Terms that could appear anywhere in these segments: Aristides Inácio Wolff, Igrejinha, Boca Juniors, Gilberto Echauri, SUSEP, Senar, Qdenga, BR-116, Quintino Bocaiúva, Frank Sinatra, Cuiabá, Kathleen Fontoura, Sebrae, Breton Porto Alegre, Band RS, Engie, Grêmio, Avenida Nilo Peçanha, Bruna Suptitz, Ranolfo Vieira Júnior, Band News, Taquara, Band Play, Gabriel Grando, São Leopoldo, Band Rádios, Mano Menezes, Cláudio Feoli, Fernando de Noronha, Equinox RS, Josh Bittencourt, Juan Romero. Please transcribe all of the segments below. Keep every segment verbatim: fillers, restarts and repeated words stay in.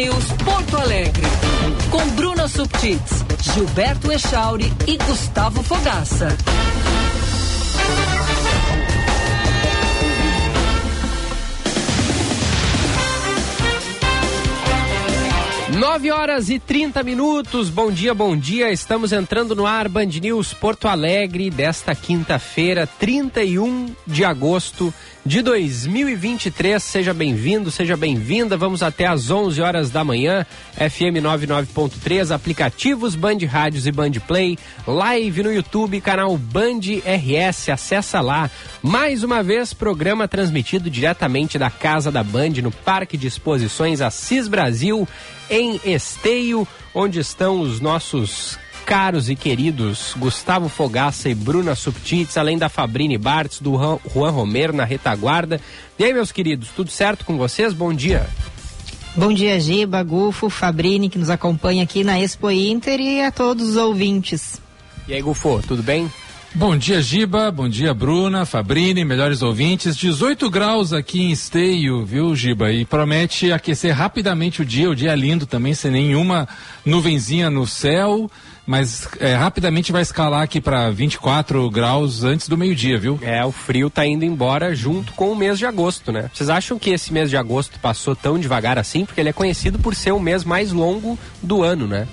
News Porto Alegre, com Bruna Suptitz, Gilberto Echauri e Gustavo Fogaça. nove horas e trinta minutos, bom dia, bom dia, estamos entrando no ar, Band News Porto Alegre, desta quinta-feira, trinta e um de agosto de dois mil e vinte e três, seja bem-vindo, seja bem-vinda, vamos até às onze horas da manhã, F M noventa e nove ponto três, aplicativos, Band Rádios e Band Play, live no YouTube, canal Band R S, acessa lá, mais uma vez, programa transmitido diretamente da Casa da Band, no Parque de Exposições Assis Brasil, em Esteio, onde estão os nossos caros e queridos Gustavo Fogaça e Bruna Suptitz, além da Fabrine Bartz, do Juan Romero na retaguarda. E aí, meus queridos, tudo certo com vocês? Bom dia. Bom dia, Giba, Gufo, Fabrine, que nos acompanha aqui na Expo Inter, e a todos os ouvintes. E aí, Gufo, tudo bem? Bom dia, Giba, bom dia, Bruna, Fabrine, melhores ouvintes. dezoito graus aqui em Esteio, viu, Giba? E promete aquecer rapidamente o dia, o dia é lindo também, sem nenhuma nuvenzinha no céu, mas é, rapidamente vai escalar aqui para vinte e quatro graus antes do meio-dia, viu? É, o frio tá indo embora junto com o mês de agosto, né? Vocês acham que esse mês de agosto passou tão devagar assim? Porque ele é conhecido por ser o mês mais longo do ano, né?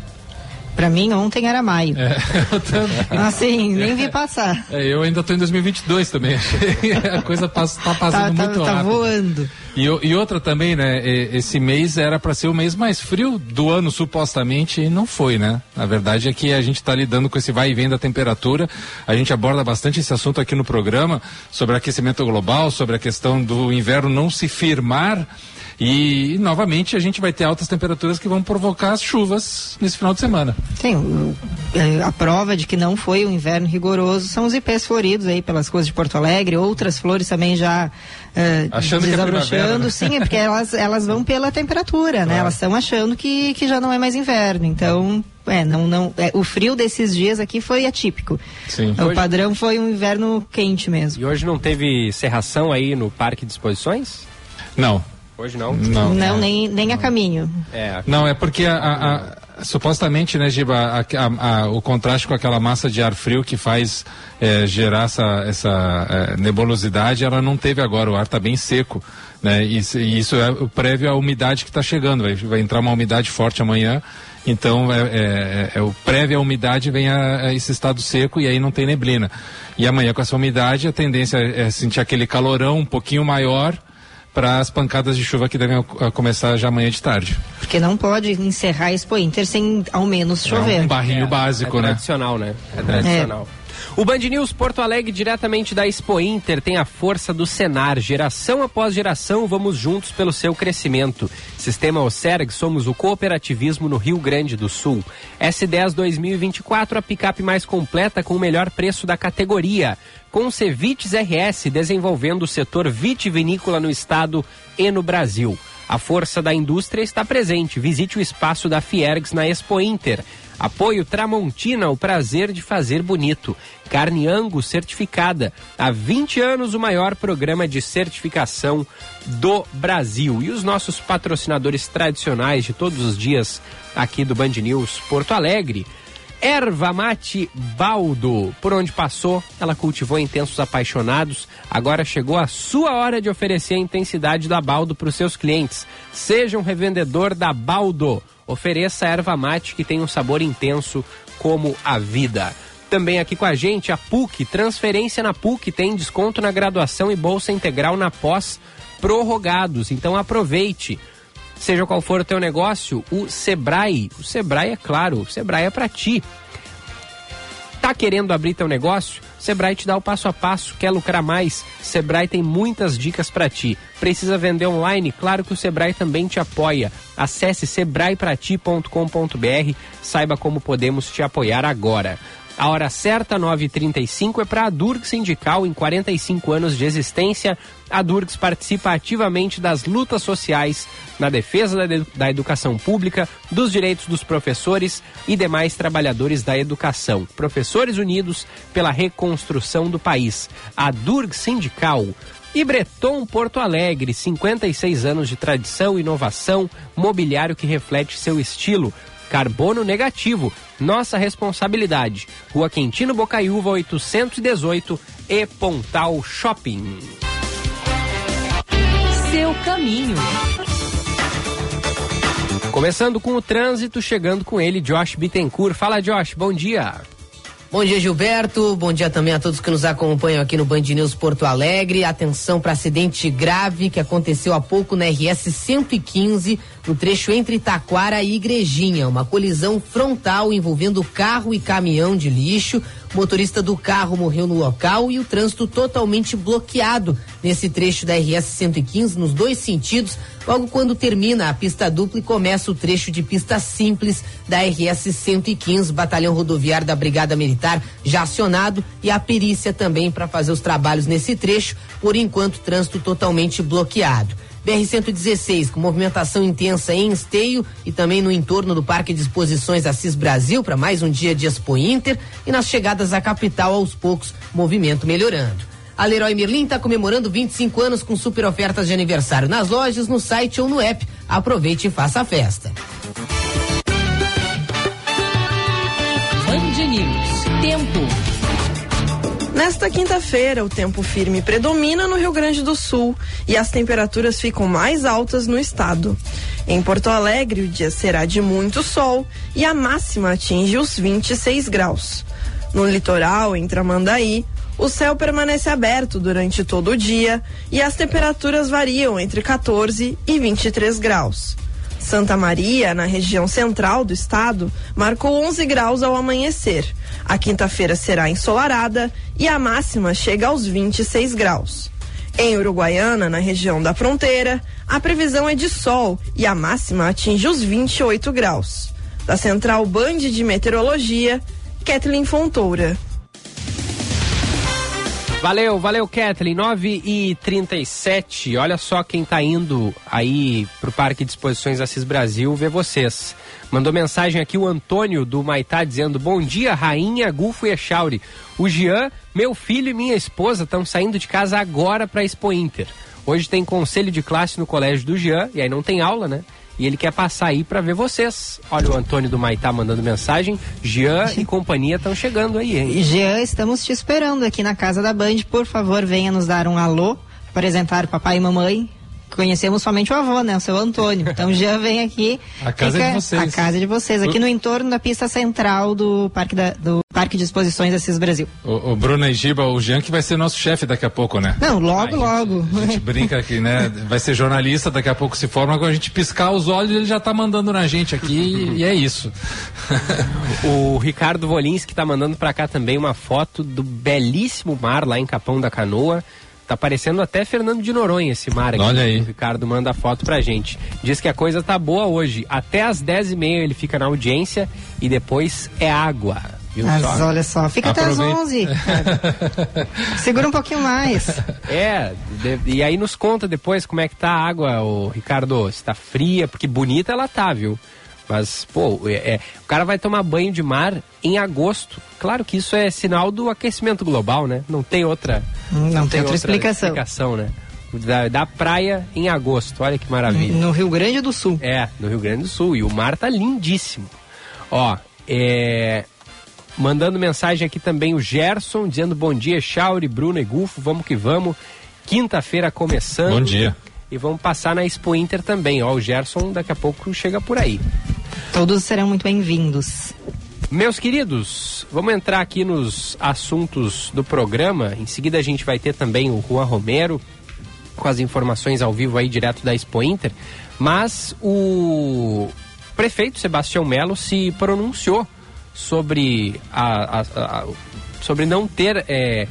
Pra mim, ontem era maio. É, eu também. Assim, nem vi passar. É, eu ainda tô em dois mil e vinte e dois também, achei. A coisa passa, tá passando tá, muito tá, rápido. Tá voando. E, e outra também, né, esse mês era para ser o mês mais frio do ano, supostamente, e não foi, né? Na verdade é que a gente tá lidando com esse vai e vem da temperatura. A gente aborda bastante esse assunto aqui no programa, sobre aquecimento global, sobre a questão do inverno não se firmar. E, novamente, a gente vai ter altas temperaturas que vão provocar as chuvas nesse final de semana. Sim, a prova de que não foi um inverno rigoroso são os ipês floridos aí pelas ruas de Porto Alegre, outras flores também já uh, achando desabrochando. Que é primavera, né? Sim, é porque elas, elas vão pela temperatura, claro, né? Elas estão achando que, que já não é mais inverno, então... É, não, não, é, o frio desses dias aqui foi atípico. Sim. O hoje... padrão foi um inverno quente mesmo. E hoje não teve cerração aí no Parque de Exposições? Não. Hoje não? Não, não é, nem, nem não. A caminho. É, não, é porque a, a, a, supostamente, né, Giba, a, a, a, o contraste com aquela massa de ar frio que faz é, gerar essa, essa é, nebulosidade, ela não teve agora, o ar está bem seco, né? E, e isso é o prévio à umidade que está chegando, vai, vai entrar uma umidade forte amanhã, então é, é, é o prévio à umidade vem a, a esse estado seco e aí não tem neblina. E amanhã com essa umidade a tendência é sentir aquele calorão um pouquinho maior, para as pancadas de chuva que devem começar já amanhã de tarde. Porque não pode encerrar a Expo Inter sem ao menos chover. É um barrinho é, básico, é né? É tradicional, né? É tradicional. É. O Band News Porto Alegre, diretamente da Expo Inter, tem a força do Senar. Geração após geração, vamos juntos pelo seu crescimento. Sistema OCERGS, somos o cooperativismo no Rio Grande do Sul. S dez dois mil e vinte e quatro, a picape mais completa com o melhor preço da categoria. Concevites R S, desenvolvendo o setor vitivinícola no estado e no Brasil. A força da indústria está presente. Visite o espaço da Fiergs na Expo Inter. Apoio Tramontina, o prazer de fazer bonito. Carne Angus certificada. Há vinte anos, o maior programa de certificação do Brasil. E os nossos patrocinadores tradicionais de todos os dias aqui do Band News Porto Alegre. Erva Mate Baldo, por onde passou, ela cultivou intensos apaixonados, agora chegou a sua hora de oferecer a intensidade da Baldo para os seus clientes. Seja um revendedor da Baldo, ofereça a erva mate que tem um sabor intenso como a vida. Também aqui com a gente, a PUC, transferência na PUC, tem desconto na graduação e bolsa integral na pós prorrogados, então aproveite. Seja qual for o teu negócio, o Sebrae, o Sebrae é claro, o Sebrae é para ti. Tá querendo abrir teu negócio? Sebrae te dá o passo a passo, quer lucrar mais? Sebrae tem muitas dicas para ti. Precisa vender online? Claro que o Sebrae também te apoia. Acesse sebrae pra ti ponto com ponto br, saiba como podemos te apoiar agora. A hora certa, nove e trinta e cinco, é para a ADURGS Sindical, em quarenta e cinco anos de existência. A ADURGS participa ativamente das lutas sociais na defesa da educação pública, dos direitos dos professores e demais trabalhadores da educação. Professores unidos pela reconstrução do país. A ADURGS Sindical. E Breton Porto Alegre, cinquenta e seis anos de tradição, inovação, mobiliário que reflete seu estilo. Carbono negativo, nossa responsabilidade. Rua Quintino Bocaiúva, oitocentos e dezoito, e Pontal Shopping. Seu caminho. Começando com o trânsito, chegando com ele, Josh Bittencourt. Fala, Josh, bom dia. Bom dia, Gilberto. Bom dia também a todos que nos acompanham aqui no Band News Porto Alegre. Atenção para acidente grave que aconteceu há pouco na R S cento e quinze, no trecho entre Taquara e Igrejinha. Uma colisão frontal envolvendo carro e caminhão de lixo. O motorista do carro morreu no local e o trânsito totalmente bloqueado nesse trecho da R S cento e quinze, nos dois sentidos, logo quando termina a pista dupla e começa o trecho de pista simples da R S cento e quinze. Batalhão rodoviário da Brigada Militar já acionado e a perícia também para fazer os trabalhos nesse trecho, por enquanto trânsito totalmente bloqueado. B R cento e dezesseis, com movimentação intensa em Esteio e também no entorno do Parque de Exposições Assis Brasil, para mais um dia de Expo Inter, e nas chegadas à capital, aos poucos, movimento melhorando. A Leroy Merlin está comemorando vinte e cinco anos com super ofertas de aniversário nas lojas, no site ou no app. Aproveite e faça a festa. Band News. Tempo. Nesta quinta-feira, o tempo firme predomina no Rio Grande do Sul e as temperaturas ficam mais altas no estado. Em Porto Alegre, o dia será de muito sol e a máxima atinge os vinte e seis graus. No litoral, em Tramandaí, o céu permanece aberto durante todo o dia e as temperaturas variam entre catorze e vinte e três graus. Santa Maria, na região central do estado, marcou onze graus ao amanhecer. A quinta-feira será ensolarada e a máxima chega aos vinte e seis graus. Em Uruguaiana, na região da fronteira, a previsão é de sol e a máxima atinge os vinte e oito graus. Da Central Band de Meteorologia, Kathleen Fontoura. Valeu, valeu, Kathleen. nove e trinta e sete. Olha só quem tá indo aí pro Parque de Exposições Assis Brasil ver vocês. Mandou mensagem aqui o Antônio do Maitá dizendo: bom dia, rainha Gufo e Echauri. O Jean, meu filho e minha esposa estão saindo de casa agora pra Expo Inter. Hoje tem conselho de classe no colégio do Jean, e aí não tem aula, né? E ele quer passar aí pra ver vocês. Olha o Antônio do Maitá mandando mensagem. Jean e companhia estão chegando aí, hein? Jean, estamos te esperando aqui na Casa da Band. Por favor, venha nos dar um alô, apresentar papai e mamãe. Conhecemos somente o avô, né? O seu Antônio. Então, Jean, vem aqui. A casa é de vocês. A casa de vocês, aqui no entorno da pista central do Parque, da, do Parque de Exposições Assis Brasil. O, o Bruna e Giba, o Jean que vai ser nosso chefe daqui a pouco, né? Não, logo, Ai, logo. A gente, a gente brinca aqui, né? Vai ser jornalista, daqui a pouco se forma, quando a gente piscar os olhos, ele já tá mandando na gente aqui e é isso. O Ricardo Volinski tá mandando pra cá também uma foto do belíssimo mar lá em Capão da Canoa. Tá parecendo até Fernando de Noronha esse mar aqui. Olha aí. O Ricardo manda a foto pra gente. Diz que a coisa tá boa hoje. Até às dez e meia ele fica na audiência e depois é água. Viu? Mas só? Olha só, fica Aproveita. Até às onze. Segura um pouquinho mais. É, de, e aí nos conta depois como é que tá a água, ô, Ricardo. Se tá fria, porque bonita ela tá, viu? Mas, pô, é, é, o cara vai tomar banho de mar em agosto. Claro que isso é sinal do aquecimento global, né? Não tem outra, não, não tem outra, outra explicação. explicação, né? Da, da praia em agosto, olha que maravilha. No Rio Grande do Sul. É, no Rio Grande do Sul. E o mar tá lindíssimo. Ó, é... mandando mensagem aqui também o Gerson, dizendo bom dia, Echauri, Bruna e Gufo, vamos que vamos. Quinta-feira começando. Bom dia. E vamos passar na Expo Inter também, ó, o Gerson daqui a pouco chega por aí. Todos serão muito bem-vindos. Meus queridos, vamos entrar aqui nos assuntos do programa. Em seguida a gente vai ter também o Juan Romero com as informações ao vivo aí direto da Expo Inter. Mas o prefeito Sebastião Melo se pronunciou sobre, a, a, a, sobre não ter... É,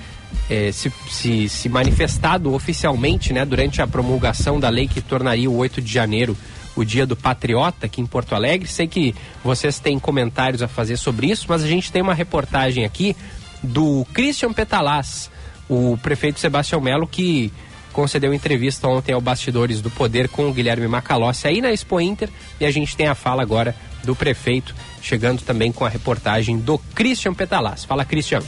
É, se, se, se manifestado oficialmente, né, durante a promulgação da lei que tornaria o oito de janeiro o Dia do Patriota aqui em Porto Alegre. Sei que vocês têm comentários a fazer sobre isso, mas a gente tem uma reportagem aqui do Christian Petalás, o prefeito Sebastião Melo, que concedeu entrevista ontem ao Bastidores do Poder com o Guilherme Macalossi aí na Expo Inter, e a gente tem a fala agora do prefeito, chegando também com a reportagem do Christian Petalás. Fala, Christian.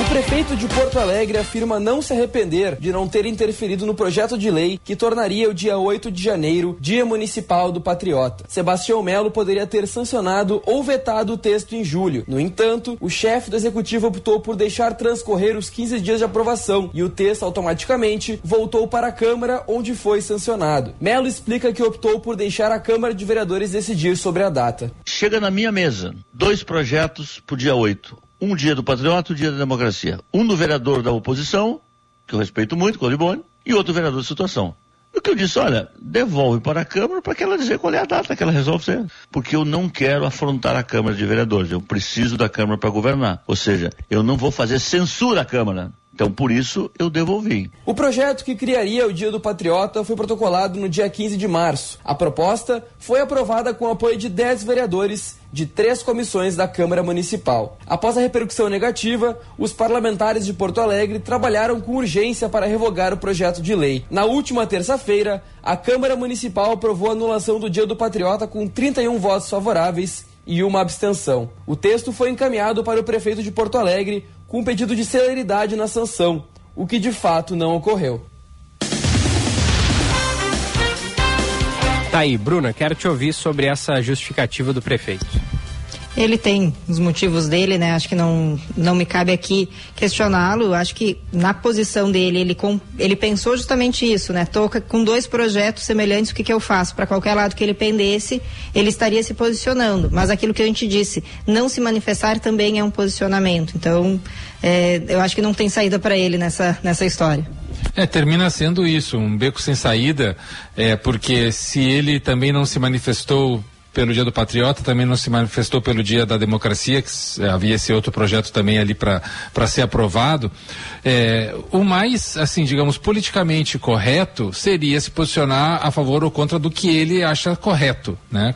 O prefeito de Porto Alegre afirma não se arrepender de não ter interferido no projeto de lei que tornaria o dia oito de janeiro Dia Municipal do Patriota. Sebastião Melo poderia ter sancionado ou vetado o texto em julho. No entanto, o chefe do executivo optou por deixar transcorrer os quinze dias de aprovação e o texto automaticamente voltou para a Câmara, onde foi sancionado. Melo explica que optou por deixar a Câmara de Vereadores decidir sobre a data. Chega na minha mesa dois projetos para o dia oito. Um dia do patriota, um dia da democracia. Um do vereador da oposição, que eu respeito muito, Colibone, e outro vereador de situação. O que eu disse, olha, devolve para a Câmara para que ela dizer qual é a data que ela resolve ser. Porque eu não quero afrontar a Câmara de Vereadores, eu preciso da Câmara para governar. Ou seja, eu não vou fazer censura à Câmara. Então, por isso, eu devolvi. O projeto que criaria o Dia do Patriota foi protocolado no dia quinze de março. A proposta foi aprovada com o apoio de dez vereadores de três comissões da Câmara Municipal. Após a repercussão negativa, os parlamentares de Porto Alegre trabalharam com urgência para revogar o projeto de lei. Na última terça-feira, a Câmara Municipal aprovou a anulação do Dia do Patriota com trinta e um votos favoráveis e uma abstenção. O texto foi encaminhado para o prefeito de Porto Alegre, com um pedido de celeridade na sanção, o que de fato não ocorreu. Tá aí, Bruna, quero te ouvir sobre essa justificativa do prefeito. Ele tem os motivos dele, né? Acho que não, não me cabe aqui questioná-lo. Acho que na posição dele, ele, com, ele pensou justamente isso, né? Toca com dois projetos semelhantes, o que, que eu faço? Para qualquer lado que ele pendesse, ele estaria se posicionando. Mas aquilo que a gente disse, não se manifestar também é um posicionamento. Então, é, eu acho que não tem saída para ele nessa, nessa história. É, termina sendo isso, um beco sem saída, é, porque se ele também não se manifestou pelo Dia do Patriota, também não se manifestou pelo Dia da Democracia, que havia esse outro projeto também ali para para ser aprovado. É, o mais, assim, digamos, politicamente correto seria se posicionar a favor ou contra do que ele acha correto, né?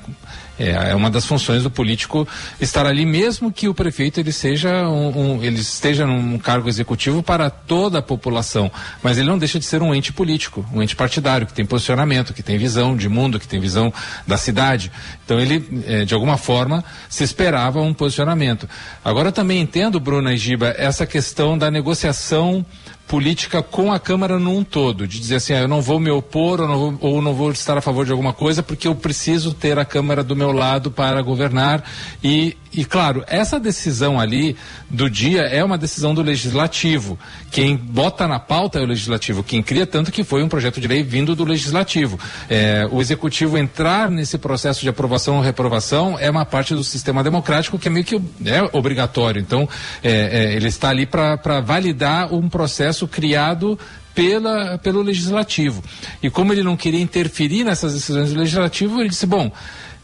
É, é uma das funções do político estar ali, mesmo que o prefeito ele seja um, um, ele esteja num cargo executivo para toda a população, mas ele não deixa de ser um ente político, um ente partidário, que tem posicionamento, que tem visão de mundo, que tem visão da cidade. Então ele, é, de alguma forma, se esperava um posicionamento. Agora eu também entendo, Bruna e Giba, essa questão da negociação política com a Câmara num todo, de dizer assim, ah, eu não vou me opor ou não vou, ou não vou estar a favor de alguma coisa porque eu preciso ter a Câmara do meu lado para governar. E, e claro, essa decisão ali do dia é uma decisão do Legislativo. Quem bota na pauta é o Legislativo, quem cria, tanto que foi um projeto de lei vindo do Legislativo. É, o Executivo entrar nesse processo de aprovação ou reprovação é uma parte do sistema democrático que é meio que é obrigatório. Então, é, é, ele está ali para validar um processo criado pela, pelo Legislativo. E como ele não queria interferir nessas decisões do Legislativo, ele disse, bom,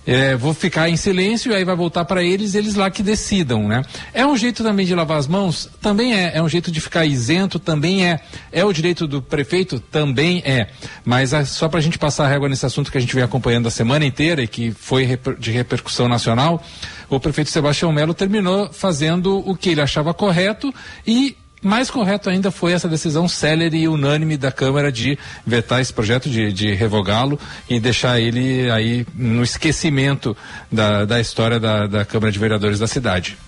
é, vou ficar em silêncio e aí vai voltar para eles, eles lá que decidam, né? É um jeito também de lavar as mãos? Também é. É um jeito de ficar isento? Também é. É o direito do prefeito? Também é. Mas a, só para a gente passar a régua nesse assunto que a gente vem acompanhando a semana inteira e que foi reper, de repercussão nacional, o prefeito Sebastião Melo terminou fazendo o que ele achava correto e mais correto ainda foi essa decisão célere e unânime da Câmara de vetar esse projeto, de, de revogá-lo e deixar ele aí no esquecimento da, da história da, da Câmara de Vereadores da cidade.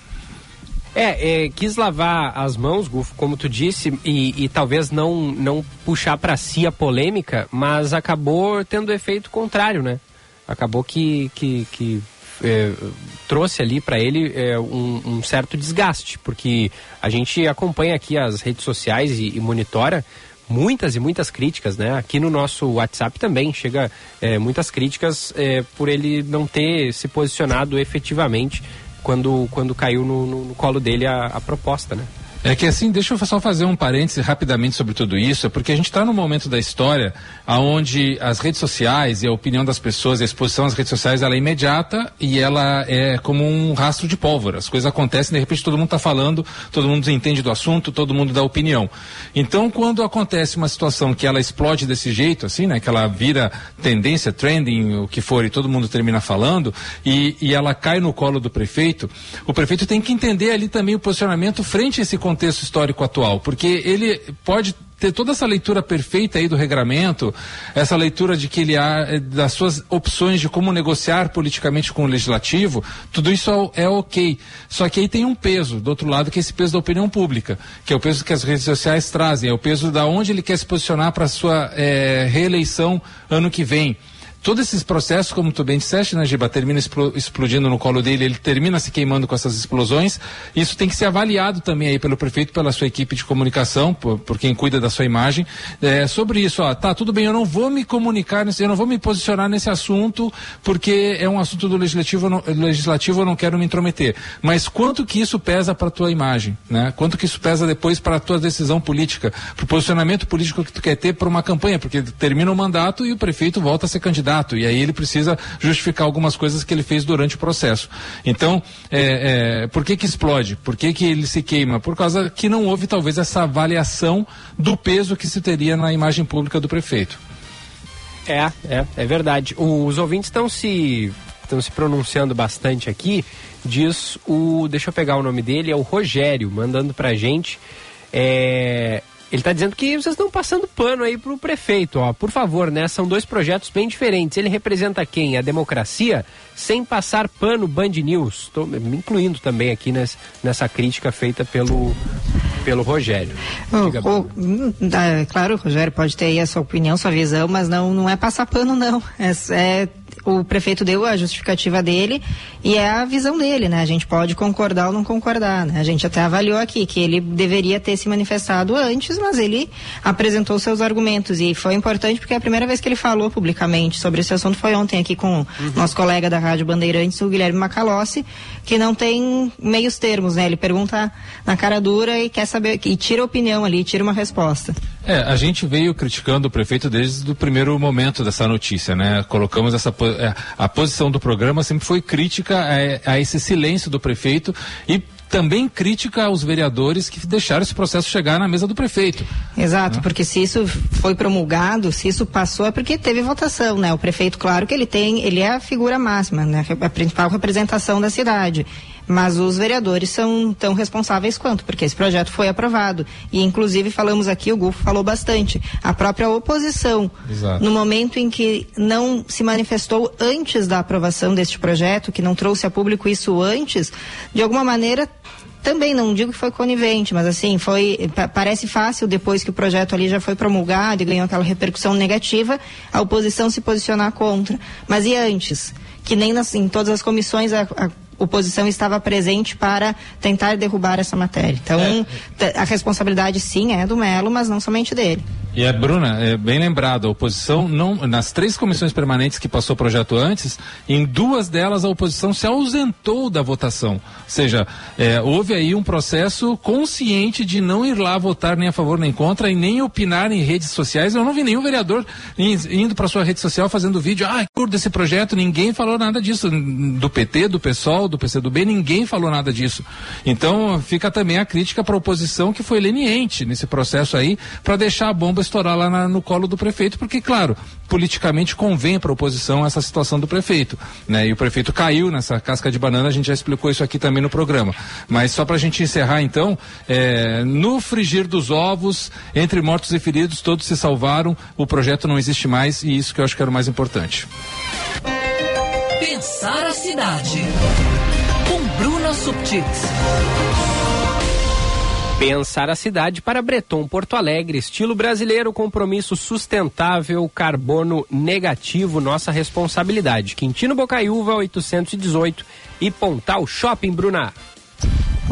É, é, quis lavar as mãos, Gufo, como tu disse, e, e talvez não, não puxar para si a polêmica, mas acabou tendo efeito contrário, né? Acabou que... que, que... É, trouxe ali para ele é, um, um certo desgaste, porque a gente acompanha aqui as redes sociais e, e monitora muitas e muitas críticas, né? Aqui no nosso WhatsApp também chega é, muitas críticas é, por ele não ter se posicionado efetivamente quando, quando caiu no, no, no colo dele a, a proposta, né? É que assim, deixa eu só fazer um parêntese rapidamente sobre tudo isso, porque a gente está num momento da história onde as redes sociais e a opinião das pessoas, a exposição às redes sociais, ela é imediata e ela é como um rastro de pólvora. As coisas acontecem, de repente todo mundo está falando, todo mundo entende do assunto, todo mundo dá opinião. Então, quando acontece uma situação que ela explode desse jeito, assim, né, que ela vira tendência, trending, o que for, e todo mundo termina falando, e, e ela cai no colo do prefeito, o prefeito tem que entender ali também o posicionamento frente a esse contexto contexto histórico atual, porque ele pode ter toda essa leitura perfeita aí do regramento, essa leitura de que ele há, das suas opções de como negociar politicamente com o legislativo, tudo isso é, é ok. Só que aí tem um peso, do outro lado, que é esse peso da opinião pública, que é o peso que as redes sociais trazem, é o peso da onde ele quer se posicionar para a sua é, reeleição ano que vem. Todos esses processos, como tu bem disseste, né, Giba, termina explodindo no colo dele, ele termina se queimando com essas explosões. Isso tem que ser avaliado também aí pelo prefeito, pela sua equipe de comunicação, por, por quem cuida da sua imagem, é, sobre isso. Ó, tá, tudo bem, eu não vou me comunicar, eu não vou me posicionar nesse assunto, porque é um assunto do legislativo, eu não, legislativo, eu não quero me intrometer. Mas quanto que isso pesa para a tua imagem, né? Quanto que isso pesa depois para a tua decisão política, para o posicionamento político que tu quer ter para uma campanha, porque termina o mandato e o prefeito volta a ser candidato. E aí ele precisa justificar algumas coisas que ele fez durante o processo. Então, é, é, por que que explode? Por que que ele se queima? Por causa que não houve talvez essa avaliação do peso que se teria na imagem pública do prefeito. É, é, é verdade. Os ouvintes estão se, estão se pronunciando bastante aqui. Diz o, deixa eu pegar o nome dele, é o Rogério, mandando pra gente. É... Ele está dizendo que vocês estão passando pano aí pro prefeito, ó. Por favor, né? São dois projetos bem diferentes. Ele representa quem? A democracia? Sem passar pano, Band News. Estou me incluindo também aqui nessa, nessa crítica feita pelo, pelo Rogério. O, o, é, claro, o Rogério pode ter aí a sua opinião, sua visão, mas não, não é passar pano, não. É, é, o prefeito deu a justificativa dele e é a visão dele, né? A gente pode concordar ou não concordar, né? A gente até avaliou aqui que ele deveria ter se manifestado antes, mas ele apresentou seus argumentos e foi importante porque a primeira vez que ele falou publicamente sobre esse assunto foi ontem aqui com uhum. nosso colega da Rádio Bandeirantes, o Guilherme Macalossi, que não tem meios termos, né? Ele pergunta na cara dura e quer saber, e tira opinião ali, tira uma resposta. É, a gente veio criticando o prefeito desde o primeiro momento dessa notícia, né? Colocamos essa, a posição do programa sempre foi crítica a, a esse silêncio do prefeito e também crítica aos vereadores que deixaram esse processo chegar na mesa do prefeito. Exato, né? Porque se isso foi promulgado, se isso passou, é porque teve votação, né? O prefeito, claro que ele tem, ele é a figura máxima, né? A principal representação da cidade. Mas os vereadores são tão responsáveis quanto, porque esse projeto foi aprovado. E, inclusive, falamos aqui, o Gufo falou bastante, a própria oposição, exato, no momento em que não se manifestou antes da aprovação deste projeto, que não trouxe a público isso antes, de alguma maneira... Também não digo que foi conivente, mas assim, foi, p- parece fácil depois que o projeto ali já foi promulgado e ganhou aquela repercussão negativa, a oposição se posicionar contra. Mas e antes? Que nem nas, em todas as comissões a, a oposição estava presente para tentar derrubar essa matéria. Então, é. t- a responsabilidade sim é do Melo, mas não somente dele. E a Bruna, é bem lembrado, a oposição, não, nas três comissões permanentes que passou o projeto antes, em duas delas a oposição se ausentou da votação. Ou seja, é, houve aí um processo consciente de não ir lá votar nem a favor nem contra e nem opinar em redes sociais. Eu não vi nenhum vereador indo para sua rede social fazendo vídeo, ah, curto desse projeto, ninguém falou nada disso. Do P T, do PSOL, do P C do B, ninguém falou nada disso. Então fica também a crítica para a oposição que foi leniente nesse processo aí, para deixar a bomba estourar lá na, no colo do prefeito, porque, claro, politicamente convém para a oposição essa situação do prefeito, né? E o prefeito caiu nessa casca de banana, a gente já explicou isso aqui também no programa. Mas só para a gente encerrar, então, é, no frigir dos ovos, entre mortos e feridos, todos se salvaram, o projeto não existe mais e isso que eu acho que era o mais importante. Pensar a cidade, com Bruna Suptitz. Pensar a cidade para Breton Porto Alegre, estilo brasileiro, compromisso sustentável, carbono negativo, nossa responsabilidade. Quintino Bocaiúva, oitocentos e dezoito e Pontal Shopping, Bruna.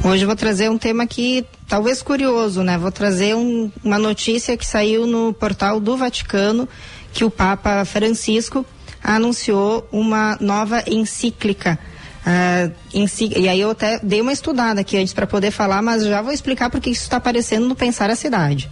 Hoje eu vou trazer um tema que talvez curioso, né? Vou trazer um, uma notícia que saiu no portal do Vaticano, que o Papa Francisco anunciou uma nova encíclica Uh, em si, e aí eu até dei uma estudada aqui antes para poder falar, mas já vou explicar porque isso está aparecendo no Pensar a Cidade.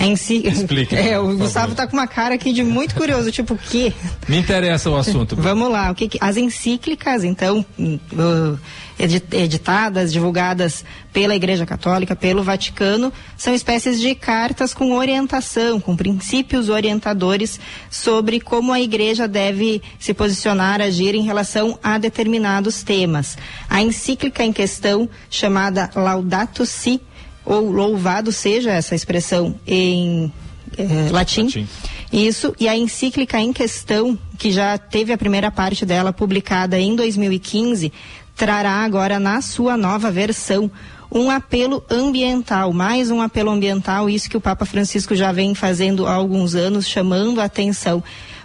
Em si, explica. É, o Gustavo está com uma cara aqui de muito curioso, tipo, o quê? Me interessa o assunto. Vamos lá, o que, que as encíclicas, então, uh, editadas, divulgadas pela Igreja Católica, pelo Vaticano, são espécies de cartas com orientação, com princípios orientadores sobre como a Igreja deve se posicionar, agir em relação a determinados temas. A encíclica em questão, chamada Laudato Si, ou louvado seja essa expressão em eh, latim, latim. Isso, e a encíclica em questão, que já teve a primeira parte dela publicada em dois mil e quinze, trará agora na sua nova versão um apelo ambiental, mais um apelo ambiental, isso que o Papa Francisco já vem fazendo há alguns anos, chamando a atenção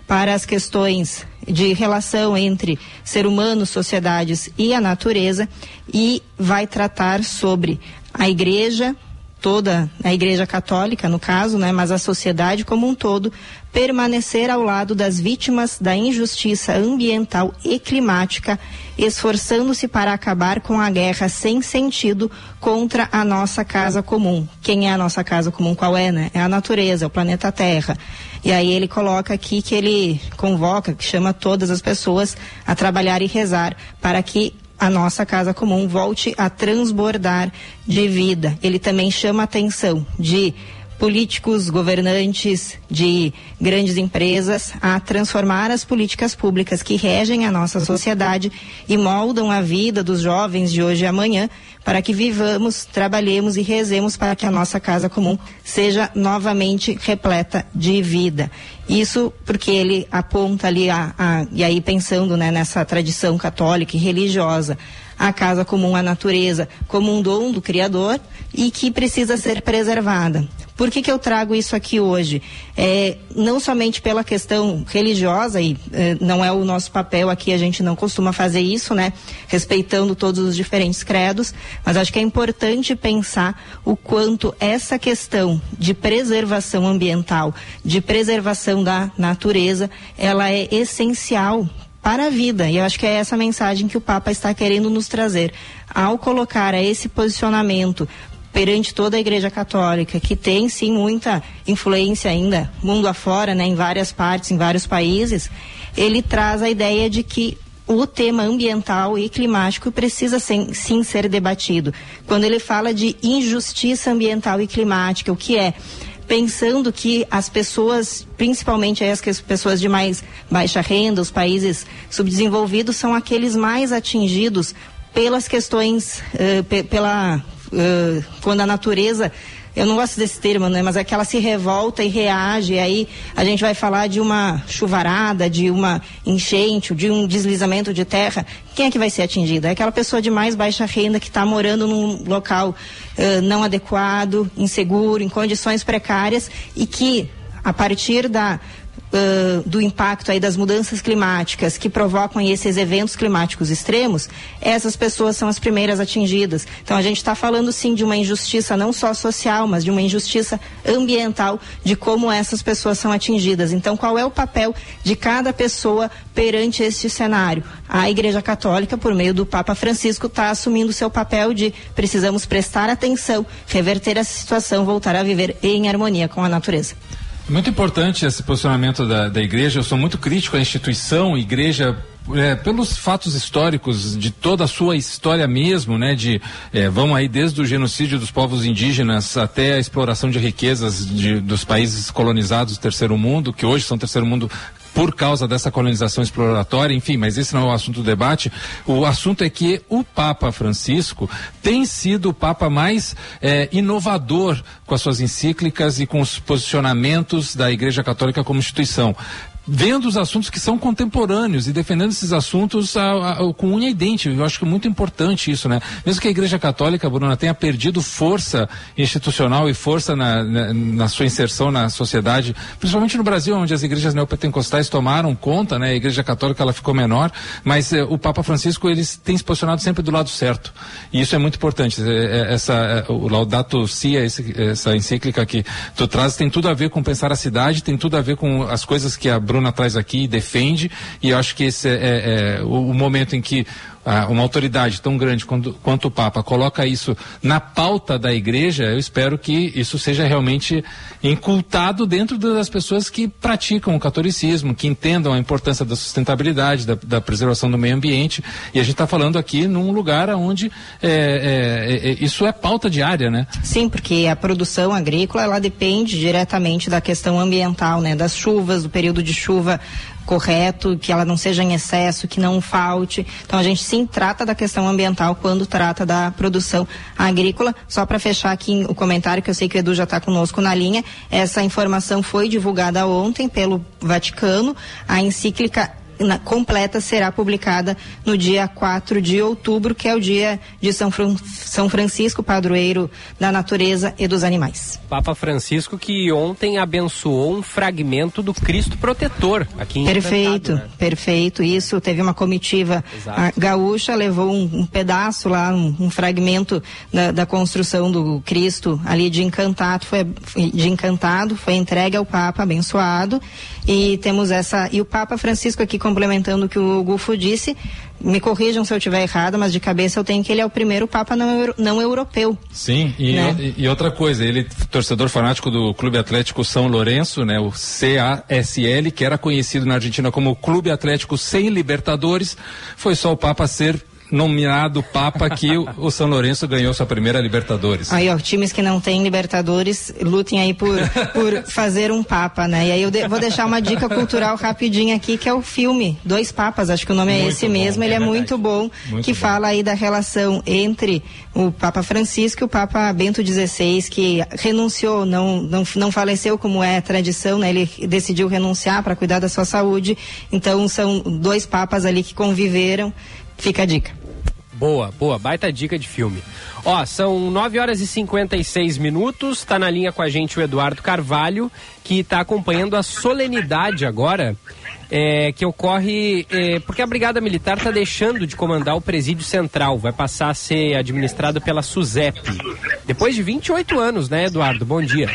para as questões de relação entre ser humano, sociedades e a natureza, e vai tratar sobre a Igreja, toda a Igreja Católica, no caso, né, mas a sociedade como um todo, permanecer ao lado das vítimas da injustiça ambiental e climática, esforçando-se para acabar com a guerra sem sentido contra a nossa casa comum. Quem é a nossa casa comum? Qual é, né? É a natureza, o planeta Terra. E aí ele coloca aqui que ele convoca, que chama todas as pessoas a trabalhar e rezar para que a nossa casa comum volte a transbordar de vida. Ele também chama a atenção de políticos, governantes, de grandes empresas a transformar as políticas públicas que regem a nossa sociedade e moldam a vida dos jovens de hoje e amanhã, para que vivamos, trabalhemos e rezemos para que a nossa casa comum seja novamente repleta de vida. Isso porque ele aponta ali, a, a, e aí pensando, né, nessa tradição católica e religiosa, a casa comum, a natureza, como um dom do Criador e que precisa ser preservada. Por que que eu trago isso aqui hoje? É, não somente pela questão religiosa, e é, não é o nosso papel aqui, a gente não costuma fazer isso, né? Respeitando todos os diferentes credos, mas acho que é importante pensar o quanto essa questão de preservação ambiental, de preservação da natureza, ela é essencial para a vida, e eu acho que é essa mensagem que o Papa está querendo nos trazer ao colocar esse posicionamento perante toda a Igreja Católica, que tem sim muita influência ainda mundo afora, né, em várias partes, em vários países. Ele traz a ideia de que o tema ambiental e climático precisa sim, sim ser debatido. Quando ele fala de injustiça ambiental e climática, o que é? Pensando que as pessoas, principalmente as pessoas de mais baixa renda, os países subdesenvolvidos, são aqueles mais atingidos pelas questões, uh, pela uh, quando a natureza, eu não gosto desse termo, né, mas é que ela se revolta e reage, e aí a gente vai falar de uma chuvarada, de uma enchente, de um deslizamento de terra. Quem é que vai ser atingida? É aquela pessoa de mais baixa renda que está morando num local uh, não adequado, inseguro, em condições precárias, e que, a partir da, uh, do impacto aí das mudanças climáticas que provocam esses eventos climáticos extremos, essas pessoas são as primeiras atingidas. Então a gente está falando sim de uma injustiça não só social, mas de uma injustiça ambiental, de como essas pessoas são atingidas. Então qual é o papel de cada pessoa perante este cenário? A Igreja Católica, por meio do Papa Francisco, está assumindo seu papel de precisamos prestar atenção, reverter essa situação, voltar a viver em harmonia com a natureza. Muito importante esse posicionamento da, da Igreja. Eu sou muito crítico à instituição Igreja, é, pelos fatos históricos de toda a sua história mesmo, né? De é, vão aí desde o genocídio dos povos indígenas até a exploração de riquezas de, dos países colonizados do terceiro mundo, que hoje são terceiro mundo por causa dessa colonização exploratória, enfim, mas esse não é o assunto do debate. O assunto é que o Papa Francisco tem sido o Papa mais eh, inovador com as suas encíclicas e com os posicionamentos da Igreja Católica como instituição, vendo os assuntos que são contemporâneos e defendendo esses assuntos a, a, com unha e dente. Eu acho que é muito importante isso, né? Mesmo que a Igreja Católica, Bruna, tenha perdido força institucional e força na, na, na sua inserção na sociedade, principalmente no Brasil, onde as igrejas neopentecostais tomaram conta, né? A Igreja Católica, ela ficou menor, mas eh, o Papa Francisco, ele tem se posicionado sempre do lado certo, e isso é muito importante. Essa, o Laudato Si, essa encíclica que tu traz, tem tudo a ver com pensar a cidade, tem tudo a ver com as coisas que a Bruna traz aqui, defende, e eu acho que esse é, é, é o, o momento em que ah, uma autoridade tão grande quanto, quanto o Papa coloca isso na pauta da igreja, eu espero que isso seja realmente incultado dentro das pessoas que praticam o catolicismo, que entendam a importância da sustentabilidade, da, da preservação do meio ambiente. E a gente está falando aqui num lugar onde é, é, é, isso é pauta diária, né? Sim, porque a produção agrícola, ela depende diretamente da questão ambiental, né? Das chuvas, do período de chuva correto, que ela não seja em excesso, que não falte. Então a gente sim trata da questão ambiental quando trata da produção agrícola. Só para fechar aqui o comentário, que eu sei que o Edu já está conosco na linha, essa informação foi divulgada ontem pelo Vaticano. A encíclica Na, completa será publicada no dia quatro de outubro, que é o dia de São, Fran- São Francisco, padroeiro da natureza e dos animais. Papa Francisco, que ontem abençoou um fragmento do Cristo Protetor aqui em Perfeito, né? perfeito, isso, teve uma comitiva a, gaúcha, levou um, um pedaço lá, um, um fragmento da, da construção do Cristo ali de encantado, foi, de encantado, foi entregue ao Papa, abençoado, e temos essa, e o Papa Francisco aqui complementando o que o Gufo disse, me corrijam se eu estiver errado, mas de cabeça eu tenho que ele é o primeiro Papa não, euro, não europeu. Sim, e, né? e, e outra coisa, ele, torcedor fanático do Clube Atlético São Lourenço, né, o C A S L, que era conhecido na Argentina como Clube Atlético Sem Libertadores, foi só o Papa ser nomeado Papa que o São Lourenço ganhou sua primeira Libertadores. Aí, ó, times que não têm Libertadores, lutem aí por, por fazer um Papa, né? E aí eu de, vou deixar uma dica cultural rapidinha aqui, que é o filme Dois Papas, acho que o nome muito é esse bom, mesmo, ele é, é muito bom, muito que bom. Fala aí da relação entre o Papa Francisco e o Papa Bento dezesseis, que renunciou, não, não, não faleceu como é a tradição, né? Ele decidiu renunciar para cuidar da sua saúde, então são dois papas ali que conviveram, fica a dica. Boa, boa, baita dica de filme. Ó, são nove horas e cinquenta e seis minutos, tá na linha com a gente o Eduardo Carvalho, que tá acompanhando a solenidade agora, é, que ocorre, é, porque a Brigada Militar tá deixando de comandar o Presídio Central, vai passar a ser administrado pela SUSEP. Depois de vinte e oito anos, né, Eduardo? Bom dia.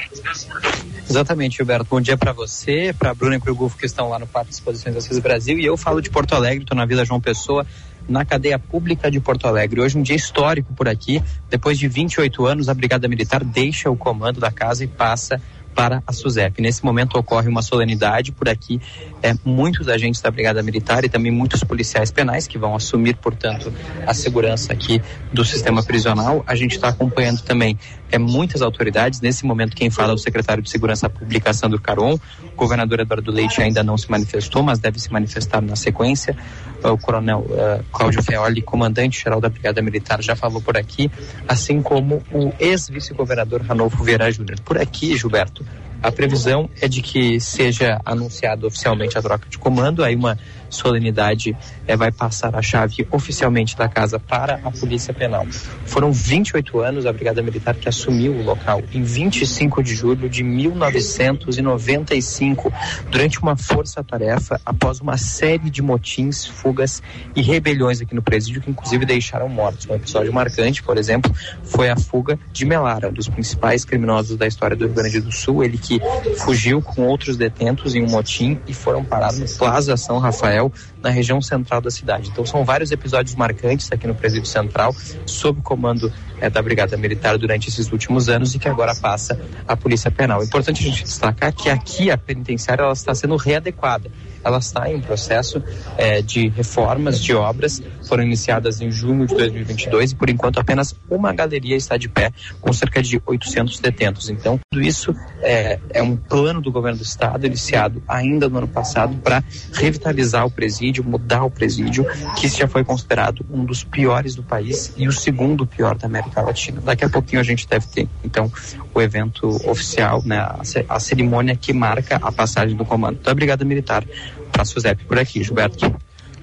Exatamente, Gilberto. Bom dia para você, para a Bruna e para o Gufo, que estão lá no Parque de Exposições Assis Brasil, e eu falo de Porto Alegre, tô na Vila João Pessoa, na cadeia pública de Porto Alegre. Hoje um dia histórico por aqui. Depois de vinte e oito anos, a Brigada Militar deixa o comando da casa e passa para a SUSEP. Nesse momento ocorre uma solenidade por aqui. É, muitos agentes da Brigada Militar e também muitos policiais penais que vão assumir, portanto, a segurança aqui do sistema prisional. A gente está acompanhando também é, muitas autoridades. Nesse momento quem fala é o secretário de Segurança Pública, Sandro Caron. O governador Eduardo Leite ainda não se manifestou, mas deve se manifestar na sequência. O coronel uh, Cláudio Feoli, comandante-geral da Brigada Militar, já falou por aqui, assim como o ex-vice-governador Ranolfo Vieira Júnior. Por aqui, Gilberto, a previsão é de que seja anunciada oficialmente a troca de comando, aí uma solenidade é, vai passar a chave oficialmente da casa para a Polícia Penal. Foram vinte e oito anos a Brigada Militar que assumiu o local em vinte e cinco de julho de mil novecentos e noventa e cinco, durante uma força-tarefa após uma série de motins, fugas e rebeliões aqui no presídio, que inclusive deixaram mortos. Um episódio marcante, por exemplo, foi a fuga de Melara, um dos principais criminosos da história do Rio Grande do Sul, ele que fugiu com outros detentos em um motim e foram parados no Plaza São Rafael, na região central da cidade. Então são vários episódios marcantes aqui no Presídio Central, sob comando é, da Brigada Militar durante esses últimos anos e que agora passa à Polícia Penal. É importante a gente destacar que aqui a penitenciária ela está sendo readequada. Ela está em um processo é, de reformas, de obras, foram iniciadas em junho de dois mil e vinte e dois e por enquanto apenas uma galeria está de pé com cerca de oitocentos detentos. Então tudo isso é, é um plano do governo do estado iniciado ainda no ano passado para revitalizar o presídio, mudar o presídio, que já foi considerado um dos piores do país e o segundo pior da América Latina. Daqui a pouquinho a gente deve ter então o evento oficial, né, a cerimônia que marca a passagem do comando da Brigada Militar para a SUSEP. Por aqui, Gilberto.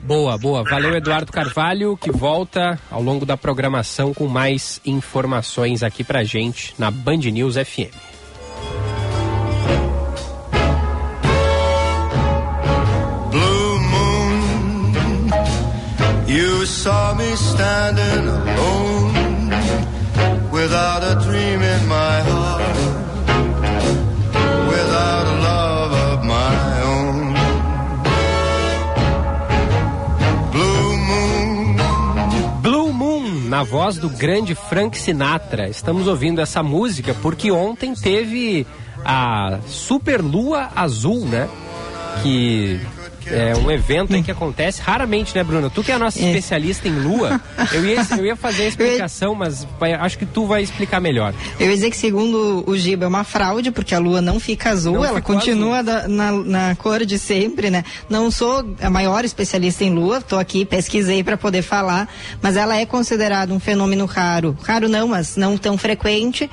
Boa, boa. Valeu, Eduardo Carvalho, que volta ao longo da programação com mais informações aqui pra gente na Band News F M. Blue Moon, you saw me standing alone, without a dream in my heart, without a love of my own. Blue moon, na voz do grande Frank Sinatra. Estamos ouvindo essa música porque ontem teve a Super Lua Azul, né? Que é um evento aí que acontece raramente, né, Bruna? Tu que é a nossa é. especialista em lua, eu ia, eu ia fazer a explicação, mas acho que tu vai explicar melhor. Eu ia dizer que, segundo o Giba, é uma fraude, porque a lua não fica azul, não, ela continua azul. Da, na, na cor de sempre, né? Não sou a maior especialista em lua, tô aqui, pesquisei para poder falar, mas ela é considerada um fenômeno raro. Raro não, mas não tão frequente.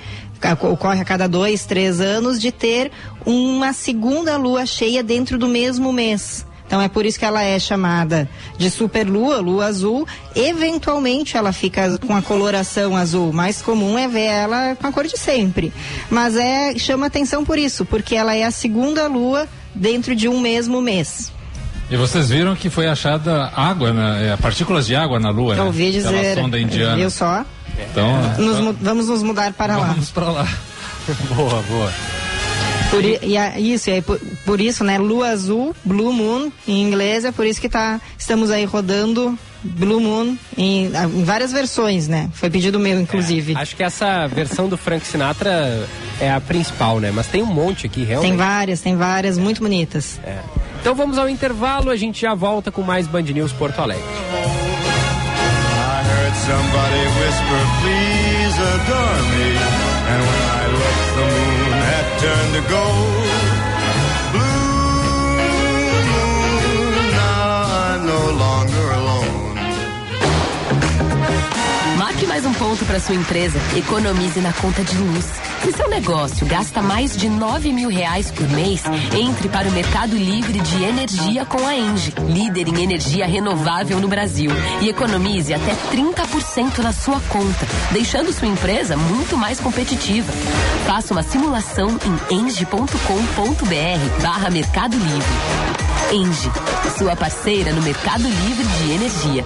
Ocorre a cada dois, três anos, de ter uma segunda lua cheia dentro do mesmo mês. Então é por isso que ela é chamada de superlua, lua azul. Eventualmente ela fica com a coloração azul. Mais comum é ver ela com a cor de sempre. Mas é, chama atenção por isso, porque ela é a segunda lua dentro de um mesmo mês. E vocês viram que foi achada água, né? Partículas de água na lua, né? Eu ouvi dizer, pela sonda indiana. Viu só? Então, nos, então, vamos nos mudar para vamos lá. Vamos para lá. Boa, boa. Por, e a, isso, e aí, por, por isso, né? Lua azul, Blue Moon, em inglês, é por isso que tá, estamos aí rodando Blue Moon em, em várias versões, né? Foi pedido meu, inclusive. É, acho que essa versão do Frank Sinatra é a principal, né? Mas tem um monte aqui, realmente. Tem várias, tem várias, é. muito bonitas. É. Então vamos ao intervalo, a gente já volta com mais Band News Porto Alegre. Somebody whisper, please adore me. And when I looked, the moon had turned to gold. Blue moon, now I'm no longer alone. Marque mais um ponto para sua empresa. Economize na conta de luz. Se seu negócio gasta mais de nove mil reais por mês, entre para o Mercado Livre de Energia com a Engie, líder em energia renovável no Brasil, e economize até trinta por cento na sua conta, deixando sua empresa muito mais competitiva. Faça uma simulação em engie ponto com ponto br barra Mercado Livre. Engie, sua parceira no Mercado Livre de Energia.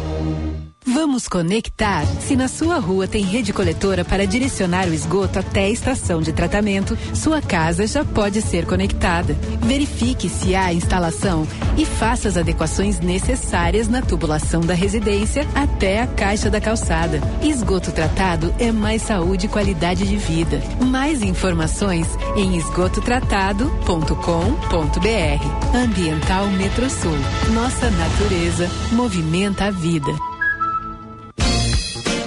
Vamos conectar. Se na sua rua tem rede coletora para direcionar o esgoto até a estação de tratamento, sua casa já pode ser conectada. Verifique se há instalação e faça as adequações necessárias na tubulação da residência até a caixa da calçada. Esgoto tratado é mais saúde e qualidade de vida. Mais informações em esgoto tratado ponto com ponto br. Ambiental Metrosul. Nossa natureza movimenta a vida.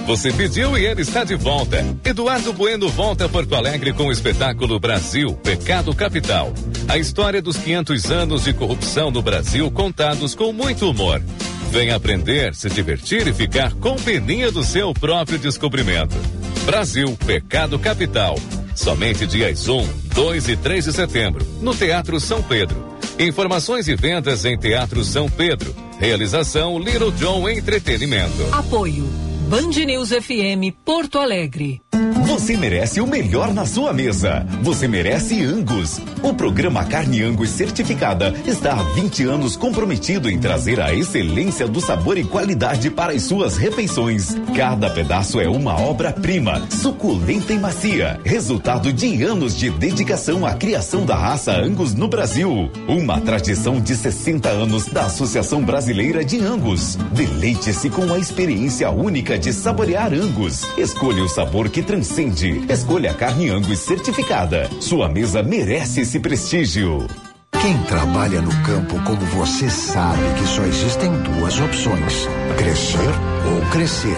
Você pediu e ele está de volta. Eduardo Bueno volta a Porto Alegre com o espetáculo Brasil, Pecado Capital. A história dos quinhentos anos de corrupção no Brasil contados com muito humor. Vem aprender, se divertir e ficar com peninha do seu próprio descobrimento. Brasil, Pecado Capital. Somente dias um, dois e três de setembro, no Teatro São Pedro. Informações e vendas em Teatro São Pedro. Realização Little John Entretenimento. Apoio Band News F M Porto Alegre. Você merece o melhor na sua mesa. Você merece Angus. O programa Carne Angus Certificada está há vinte anos comprometido em trazer a excelência do sabor e qualidade para as suas refeições. Cada pedaço é uma obra-prima, suculenta e macia, resultado de anos de dedicação à criação da raça Angus no Brasil. Uma tradição de sessenta anos da Associação Brasileira de Angus. Deleite-se com a experiência única de saborear Angus. Escolha o sabor que transcende. Escolha a carne Angus certificada. Sua mesa merece esse prestígio. Quem trabalha no campo como você sabe que só existem duas opções: crescer ou crescer.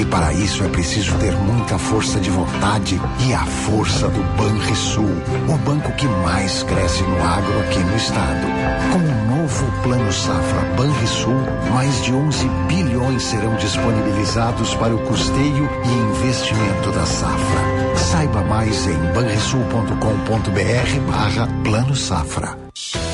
E para isso é preciso ter muita força de vontade e a força do Banrisul, o banco que mais cresce no agro aqui no estado. Com o novo Plano Safra Banrisul, mais de onze bilhões serão disponibilizados para o custeio e investimento da safra. Saiba mais em banrisul ponto com ponto br barra Plano Safra.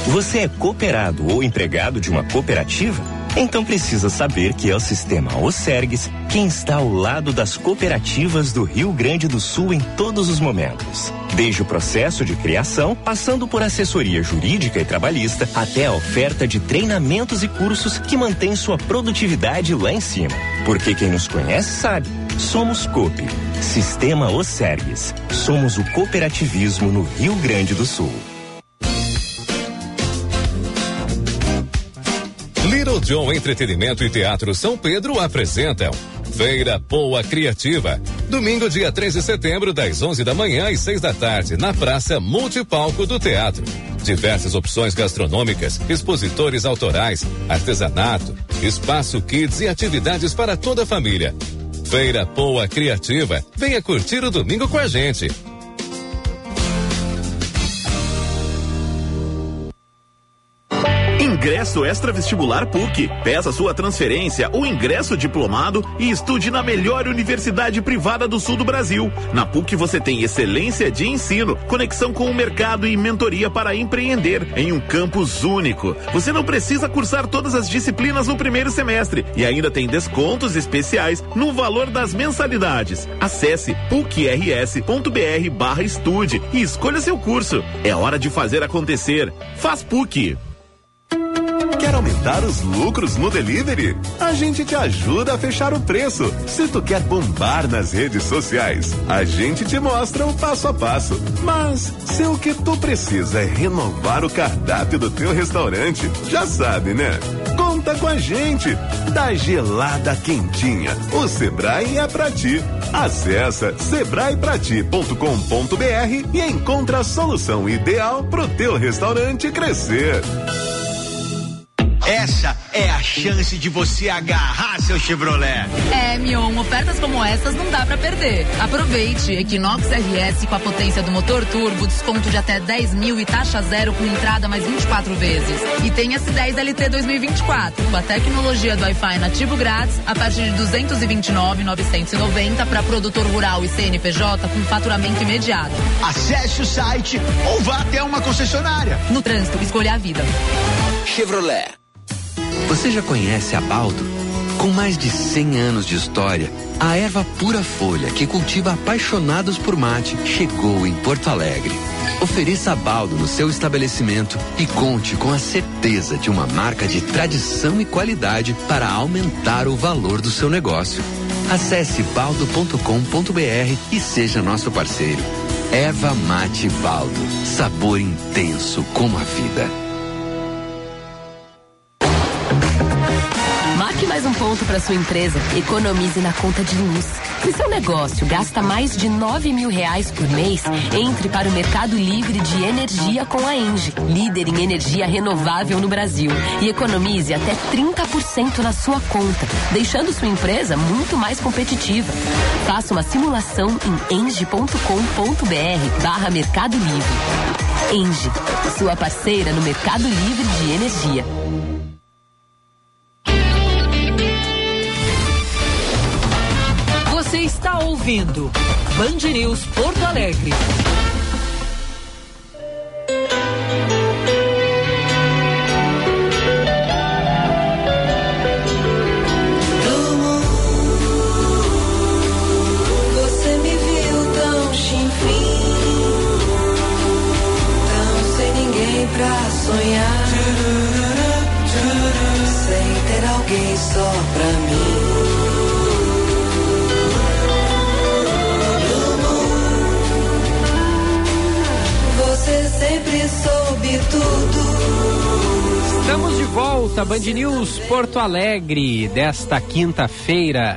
Você é cooperado ou empregado de uma cooperativa? Então precisa saber que é o Sistema OCERGS quem está ao lado das cooperativas do Rio Grande do Sul em todos os momentos. Desde o processo de criação, passando por assessoria jurídica e trabalhista, até a oferta de treinamentos e cursos que mantém sua produtividade lá em cima. Porque quem nos conhece sabe, somos Coop, Sistema OCERGS. Somos o cooperativismo no Rio Grande do Sul. Little John Entretenimento e Teatro São Pedro apresentam Feira Poa Criativa. Domingo, dia três de setembro, das onze da manhã às seis da tarde, na Praça Multipalco do Teatro. Diversas opções gastronômicas, expositores autorais, artesanato, espaço kids e atividades para toda a família. Feira Poa Criativa. Venha curtir o domingo com a gente. Ingresso Extra Vestibular P U C. Peça sua transferência ou ingresso diplomado e estude na melhor universidade privada do sul do Brasil. Na P U C você tem excelência de ensino, conexão com o mercado e mentoria para empreender em um campus único. Você não precisa cursar todas as disciplinas no primeiro semestre e ainda tem descontos especiais no valor das mensalidades. Acesse pucrs ponto br barra estude e escolha seu curso. É hora de fazer acontecer. Faz P U C. Quer aumentar os lucros no delivery? A gente te ajuda a fechar o preço. Se tu quer bombar nas redes sociais, a gente te mostra o passo a passo. Mas se o que tu precisa é renovar o cardápio do teu restaurante, já sabe, né? Conta com a gente. Da gelada quentinha, o Sebrae é pra ti. Acessa sebrae prati ponto com ponto br e encontra a solução ideal pro teu restaurante crescer. Essa é a chance de você agarrar seu Chevrolet. É, Mion, ofertas como essas não dá pra perder. Aproveite. Equinox R S com a potência do motor turbo, desconto de até dez mil e taxa zero com entrada mais vinte e quatro vezes. E tem S dez L T dois mil e vinte e quatro, com a tecnologia do Wi-Fi nativo grátis, a partir de duzentos e vinte e nove mil novecentos e noventa para produtor rural e C N P J com faturamento imediato. Acesse o site ou vá até uma concessionária. No trânsito, escolha a vida. Chevrolet. Você já conhece a Baldo? Com mais de cem anos de história, a erva pura folha que cultiva apaixonados por mate chegou em Porto Alegre. Ofereça a Baldo no seu estabelecimento e conte com a certeza de uma marca de tradição e qualidade para aumentar o valor do seu negócio. Acesse baldo ponto com ponto br e seja nosso parceiro. Erva Mate Baldo, sabor intenso como a vida. Um ponto para sua empresa, economize na conta de luz. Se seu negócio gasta mais de nove mil reais por mês, entre para o Mercado Livre de Energia com a Engie, líder em energia renovável no Brasil, e economize até trinta por cento na sua conta, deixando sua empresa muito mais competitiva. Faça uma simulação em engie ponto com ponto br barra mercado livre. Engie, sua parceira no Mercado Livre de Energia. Você está ouvindo Band News Porto Alegre. Band News Porto Alegre, desta quinta-feira,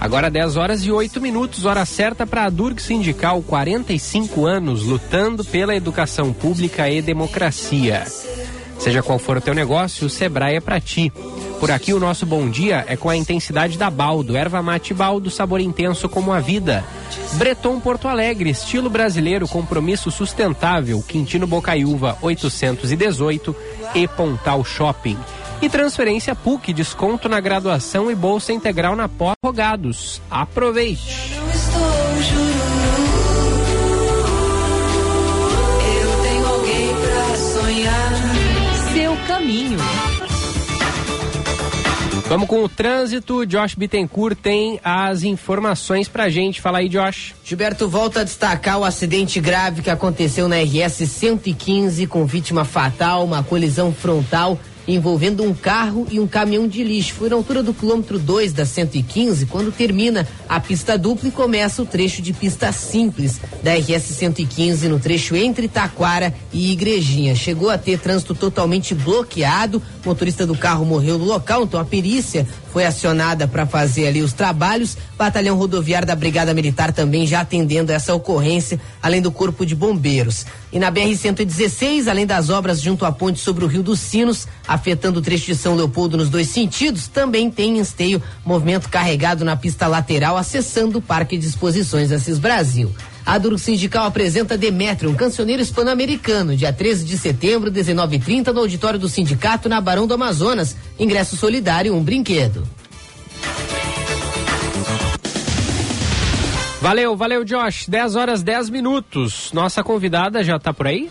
agora dez horas e oito minutos, hora certa para a ADURGS Sindical, quarenta e cinco anos, lutando pela educação pública e democracia. Seja qual for o teu negócio, o Sebrae é pra ti. Por aqui o nosso bom dia é com a intensidade da Baldo, erva mate Baldo, sabor intenso como a vida. Breton Porto Alegre, estilo brasileiro, compromisso sustentável, Quintino Bocaiúva, oitocentos e dezoito e Pontal Shopping. E transferência P U C, desconto na graduação e bolsa integral na pós. Rogados, aproveite. Eu não estou, juro. Eu tenho alguém pra sonhar. Seu caminho. Vamos com o trânsito. Josh Bittencourt tem as informações pra gente. Fala aí, Josh. Gilberto, volta a destacar o acidente grave que aconteceu na R S cento e quinze com vítima fatal, uma colisão frontal envolvendo um carro e um caminhão de lixo. Foi na altura do quilômetro dois da cento e quinze, quando termina a pista dupla e começa o trecho de pista simples da R S cento e quinze, no trecho entre Taquara e Igrejinha. Chegou a ter trânsito totalmente bloqueado, o motorista do carro morreu no local, então a perícia foi acionada para fazer ali os trabalhos. Batalhão rodoviário da Brigada Militar também já atendendo essa ocorrência, além do Corpo de Bombeiros. E na B R cento e dezesseis, além das obras junto à ponte sobre o Rio dos Sinos, afetando o trecho de São Leopoldo nos dois sentidos, também tem esteio, movimento carregado na pista lateral, acessando o Parque de Exposições Assis Brasil. A ADURGS Sindical apresenta Demétrio, um cancioneiro hispano-americano, dia treze de setembro, dezenove e trinta, no auditório do sindicato, na Barão do Amazonas. Ingresso solidário, um brinquedo. Valeu, valeu, Josh. dez horas, dez minutos. Nossa convidada já está por aí?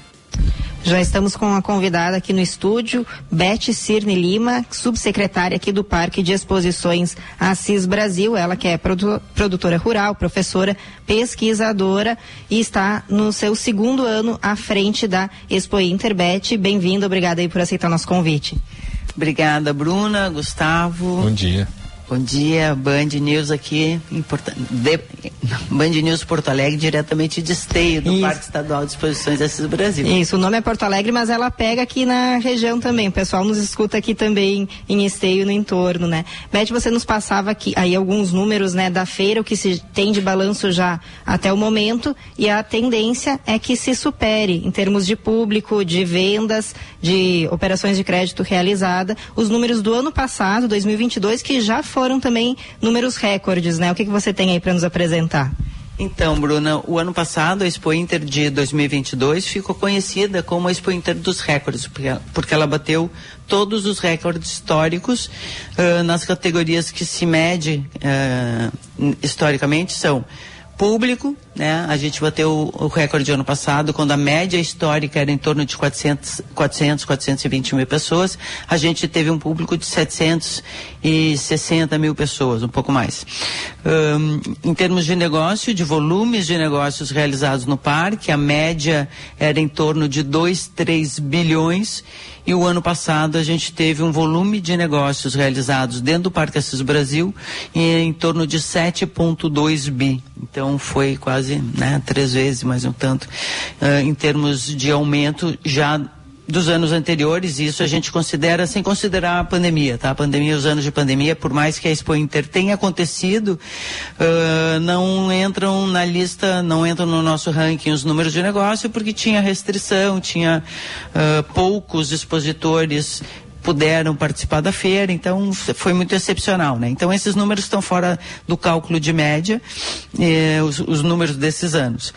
Já estamos com a convidada aqui no estúdio, Beth Cirne Lima, subsecretária aqui do Parque de Exposições Assis Brasil. Ela que é produ- produtora rural, professora, pesquisadora e está no seu segundo ano à frente da Expo Inter. Beth, bem-vinda, obrigada aí por aceitar o nosso convite. Obrigada, Bruna, Gustavo. Bom dia. Bom dia, Band News aqui, import... de... Band News Porto Alegre, diretamente de esteio do Isso. Parque Estadual de Exposições Assis Brasil. Isso, o nome é Porto Alegre, mas ela pega aqui na região também, o pessoal nos escuta aqui também em esteio, no entorno, né? Beth, você nos passava aqui, aí alguns números, né, da feira, o que se tem de balanço já até o momento, e a tendência é que se supere em termos de público, de vendas, de operações de crédito realizada, os números do ano passado, dois mil e vinte e dois, que já foram foram também números recordes, né? O que que você tem aí para nos apresentar? Então, Bruna, o ano passado a Expo Inter de dois mil e vinte e dois ficou conhecida como a Expo Inter dos recordes, porque ela bateu todos os recordes históricos uh, nas categorias que se mede uh, historicamente, são público, né? A gente bateu o recorde de ano passado, quando a média histórica era em torno de quatrocentos, quatrocentos, quatrocentos e vinte mil pessoas. A gente teve um público de setecentos e sessenta mil pessoas, um pouco mais. Um, em termos de negócio, de volumes de negócios realizados no parque, a média era em torno de dois, três bilhões. E o ano passado a gente teve um volume de negócios realizados dentro do Parque Assis Brasil em, em torno de sete vírgula dois bi. Então foi quase, né, três vezes mais um tanto, uh, em termos de aumento já dos anos anteriores. Isso a gente considera sem considerar a pandemia, tá? A pandemia, os anos de pandemia, por mais que a Expo Inter tenha acontecido, uh, não entram na lista, não entram no nosso ranking os números de negócio, porque tinha restrição, tinha uh, poucos expositores puderam participar da feira, então foi muito excepcional, né? Então esses números estão fora do cálculo de média, eh, os, os números desses anos.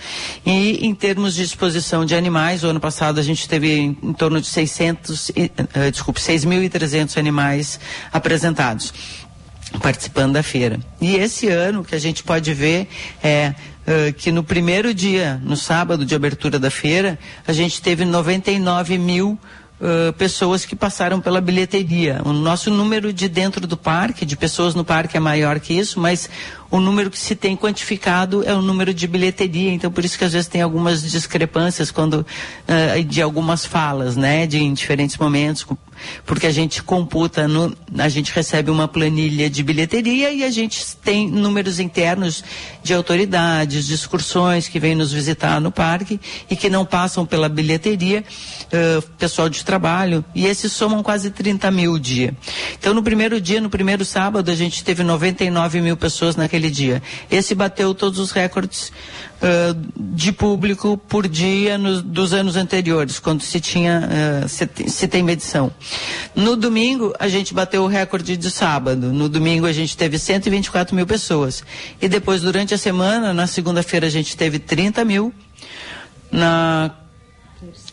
E em termos de exposição de animais, o ano passado a gente teve em, em torno de seiscentos, eh, desculpe, seis mil e trezentos animais apresentados, participando da feira. E esse ano que a gente pode ver é Uh, que no primeiro dia, no sábado de abertura da feira, a gente teve noventa e nove mil uh, pessoas que passaram pela bilheteria. O nosso número de dentro do parque, de pessoas no parque, é maior que isso, mas o número que se tem quantificado é o número de bilheteria, então por isso que às vezes tem algumas discrepâncias quando uh, de algumas falas, né, de em diferentes momentos, porque a gente computa, no, a gente recebe uma planilha de bilheteria e a gente tem números internos de autoridades, de excursões que vêm nos visitar no parque e que não passam pela bilheteria, uh, pessoal de trabalho, e esses somam quase trinta mil o dia. Então no primeiro dia, no primeiro sábado, a gente teve noventa e nove mil pessoas naquele dia. Esse bateu todos os recordes uh, de público por dia no, dos anos anteriores, quando se tinha, uh, se, se tem medição. No domingo, a gente bateu o recorde de sábado. No domingo, a gente teve cento e vinte e quatro mil pessoas. E depois, durante a semana, na segunda-feira, a gente teve trinta mil. Na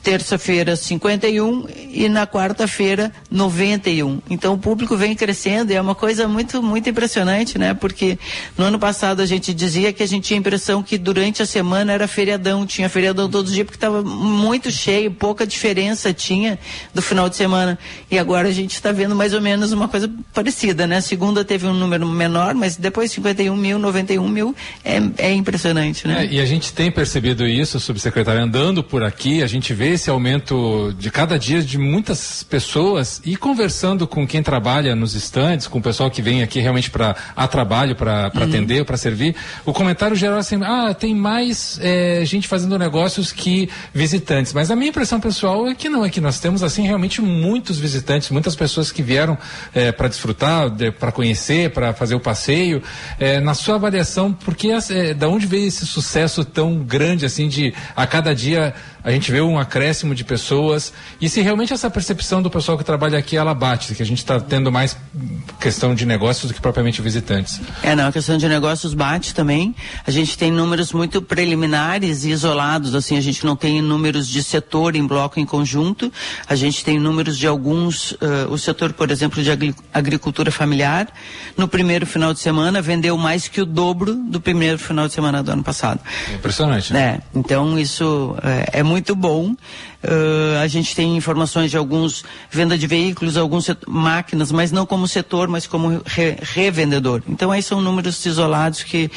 terça-feira, cinquenta e um, e na quarta-feira, noventa e um. Então o público vem crescendo e é uma coisa muito, muito impressionante, né? Porque no ano passado a gente dizia que a gente tinha a impressão que durante a semana era feriadão, tinha feriadão todos os dias, porque estava muito cheio, pouca diferença tinha do final de semana. E agora a gente está vendo mais ou menos uma coisa parecida, né? Segunda teve um número menor, mas depois cinquenta e um mil, noventa e um mil, é, é impressionante, né? É, e a gente tem percebido isso, subsecretário, andando por aqui, a gente gente vê esse aumento de cada dia de muitas pessoas, e conversando com quem trabalha nos estandes, com o pessoal que vem aqui realmente para a trabalho, para uhum. atender, para servir, o comentário geral é assim, ah, tem mais é, gente fazendo negócios que visitantes. Mas a minha impressão pessoal é que não, é que nós temos assim realmente muitos visitantes, muitas pessoas que vieram é, para desfrutar, de, para conhecer, para fazer o passeio. É, na sua avaliação, porque é, da onde veio esse sucesso tão grande assim de a cada dia a gente vê um acréscimo de pessoas, e se realmente essa percepção do pessoal que trabalha aqui ela bate, que a gente está tendo mais questão de negócios do que propriamente visitantes? É, não, a questão de negócios bate também. A gente tem números muito preliminares e isolados, assim, a gente não tem números de setor em bloco em conjunto, a gente tem números de alguns, uh, o setor, por exemplo, de agri- agricultura familiar, no primeiro final de semana vendeu mais que o dobro do primeiro final de semana do ano passado. Impressionante, né? É, então isso é, é muito bom. Uh, a gente tem informações de alguns venda de veículos, alguns setor, máquinas, mas não como setor, mas como re, revendedor. Então aí são números isolados que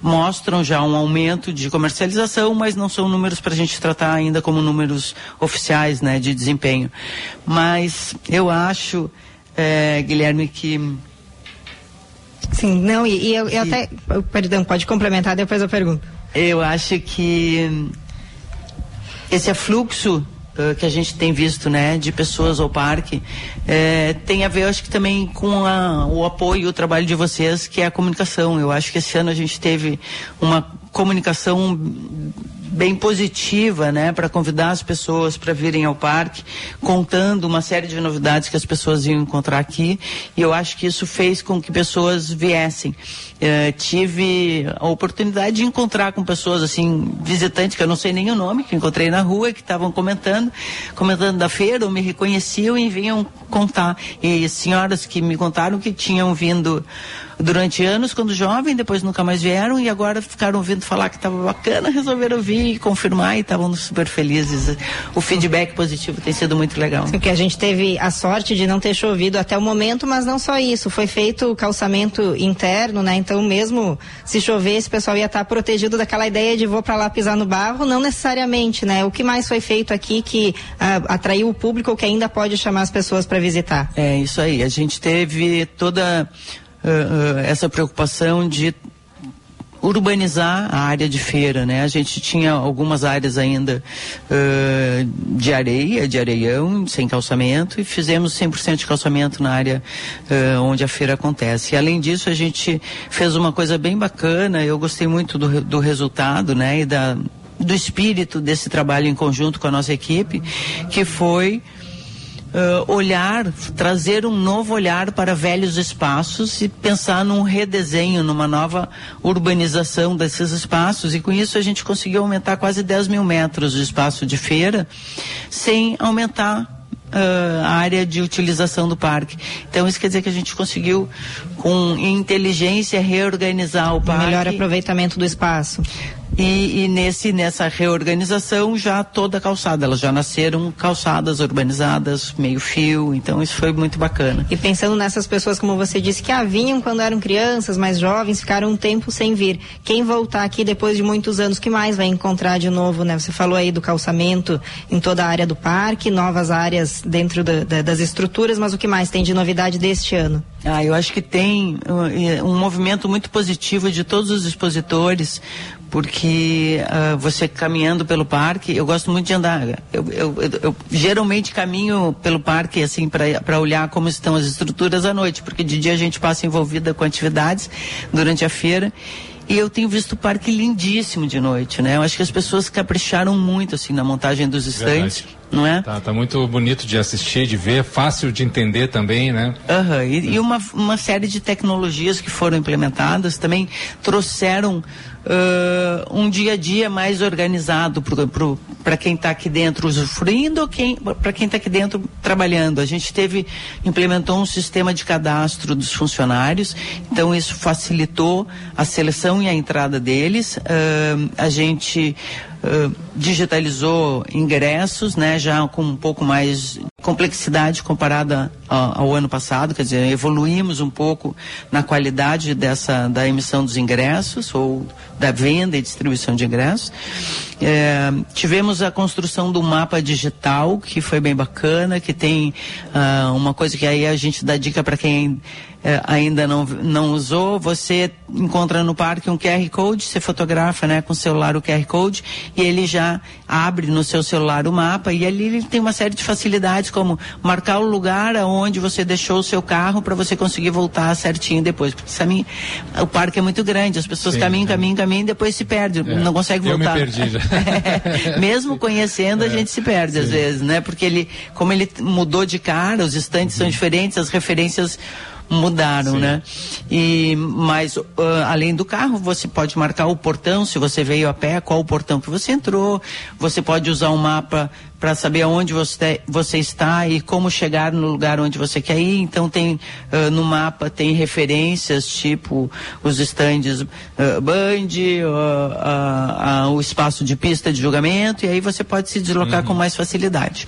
mostram já um aumento de comercialização, mas não são números para a gente tratar ainda como números oficiais, né, de desempenho. Mas eu acho, é, Guilherme, que... Sim, não, e, e eu, eu até... Perdão, pode complementar, depois eu pergunto. Eu acho que... esse afluxo uh, que a gente tem visto, né, de pessoas ao parque, eh, tem a ver, eu acho que também com a, o apoio e o trabalho de vocês, que é a comunicação. Eu acho que esse ano a gente teve uma comunicação bem positiva, né, para convidar as pessoas para virem ao parque, contando uma série de novidades que as pessoas iam encontrar aqui, e eu acho que isso fez com que pessoas viessem. Uh, tive a oportunidade de encontrar com pessoas, assim, visitantes que eu não sei nem o nome, que encontrei na rua, que estavam comentando, comentando da feira, ou me reconheciam e vinham contar. E senhoras que me contaram que tinham vindo durante anos, quando jovem, depois nunca mais vieram, e agora ficaram ouvindo falar que estava bacana, resolveram vir e confirmar, e estavam super felizes. O feedback positivo tem sido muito legal. Porque a gente teve a sorte de não ter chovido até o momento, mas não só isso, foi feito o calçamento interno, né? Então mesmo se chover, esse pessoal ia estar tá protegido daquela ideia de vou para lá pisar no barro, não necessariamente, né? O que mais foi feito aqui que ah, atraiu o público, que ainda pode chamar as pessoas para visitar? É isso aí, a gente teve toda... Uh, uh, essa preocupação de urbanizar a área de feira, né? A gente tinha algumas áreas ainda uh, de areia, de areião, sem calçamento, e fizemos cem por cento de calçamento na área uh, onde a feira acontece. E, além disso, a gente fez uma coisa bem bacana, eu gostei muito do, do resultado, né? E da, do espírito desse trabalho em conjunto com a nossa equipe, que foi... Uh, olhar, trazer um novo olhar para velhos espaços e pensar num redesenho, numa nova urbanização desses espaços, e com isso a gente conseguiu aumentar quase dez mil metros de espaço de feira sem aumentar Uh, a área de utilização do parque. Então isso quer dizer que a gente conseguiu com inteligência reorganizar o parque. Melhor aproveitamento do espaço. E, e nesse, nessa reorganização já toda a calçada, elas já nasceram calçadas urbanizadas, meio fio, então isso foi muito bacana. E pensando nessas pessoas, como você disse, que ah, vinham quando eram crianças, mais jovens, ficaram um tempo sem vir. Quem voltar aqui depois de muitos anos, que mais vai encontrar de novo, né? Você falou aí do calçamento em toda a área do parque, novas áreas dentro da, da, das estruturas, mas o que mais tem de novidade deste ano? Ah, eu acho que tem uh, um movimento muito positivo de todos os expositores, porque uh, você caminhando pelo parque, eu gosto muito de andar, eu, eu, eu, eu geralmente caminho pelo parque assim para olhar como estão as estruturas à noite, porque de dia a gente passa envolvida com atividades durante a feira. E eu tenho visto o parque lindíssimo de noite, né? Eu acho que as pessoas capricharam muito, assim, na montagem dos estandes, não é? Tá, tá muito bonito de assistir, de ver, fácil de entender também, né? Aham, uhum. e, hum. e uma, uma série de tecnologias que foram implementadas também trouxeram uh, um dia a dia mais organizado para quem está aqui dentro usufruindo, ou quem, para quem está aqui dentro trabalhando. A gente teve, implementou um sistema de cadastro dos funcionários, então isso facilitou a seleção e a entrada deles. Uh, a gente uh, digitalizou ingressos, né, já com um pouco mais complexidade comparada ao ano passado, quer dizer, evoluímos um pouco na qualidade dessa, da emissão dos ingressos ou da venda e distribuição de ingressos. É, tivemos a construção do mapa digital, que foi bem bacana, que tem uh, uma coisa que aí a gente dá dica para quem é, ainda não, não usou. Você encontra no parque um Q R Code, você fotografa, né, com o celular o Q R Code, e ele já abre no seu celular o mapa, e ali ele tem uma série de facilidades, como marcar o lugar aonde você deixou o seu carro para você conseguir voltar certinho depois, porque sabe, o parque é muito grande, as pessoas Sim, caminham, é. caminham, caminham e depois se perdem, é. não conseguem voltar. Eu me perdi já. É, mesmo conhecendo, é. a gente se perde Sim. às vezes, né? Porque ele, como ele mudou de cara, os estantes uhum. são diferentes, as referências mudaram, Sim. né? E, mas, uh, além do carro, você pode marcar o portão, se você veio a pé, qual o portão que você entrou, você pode usar um mapa para saber aonde você, você está e como chegar no lugar onde você quer ir. Então tem uh, no mapa tem referências, tipo os estandes uh, Band, uh, uh, uh, o espaço de pista de julgamento, e aí você pode se deslocar uhum. com mais facilidade.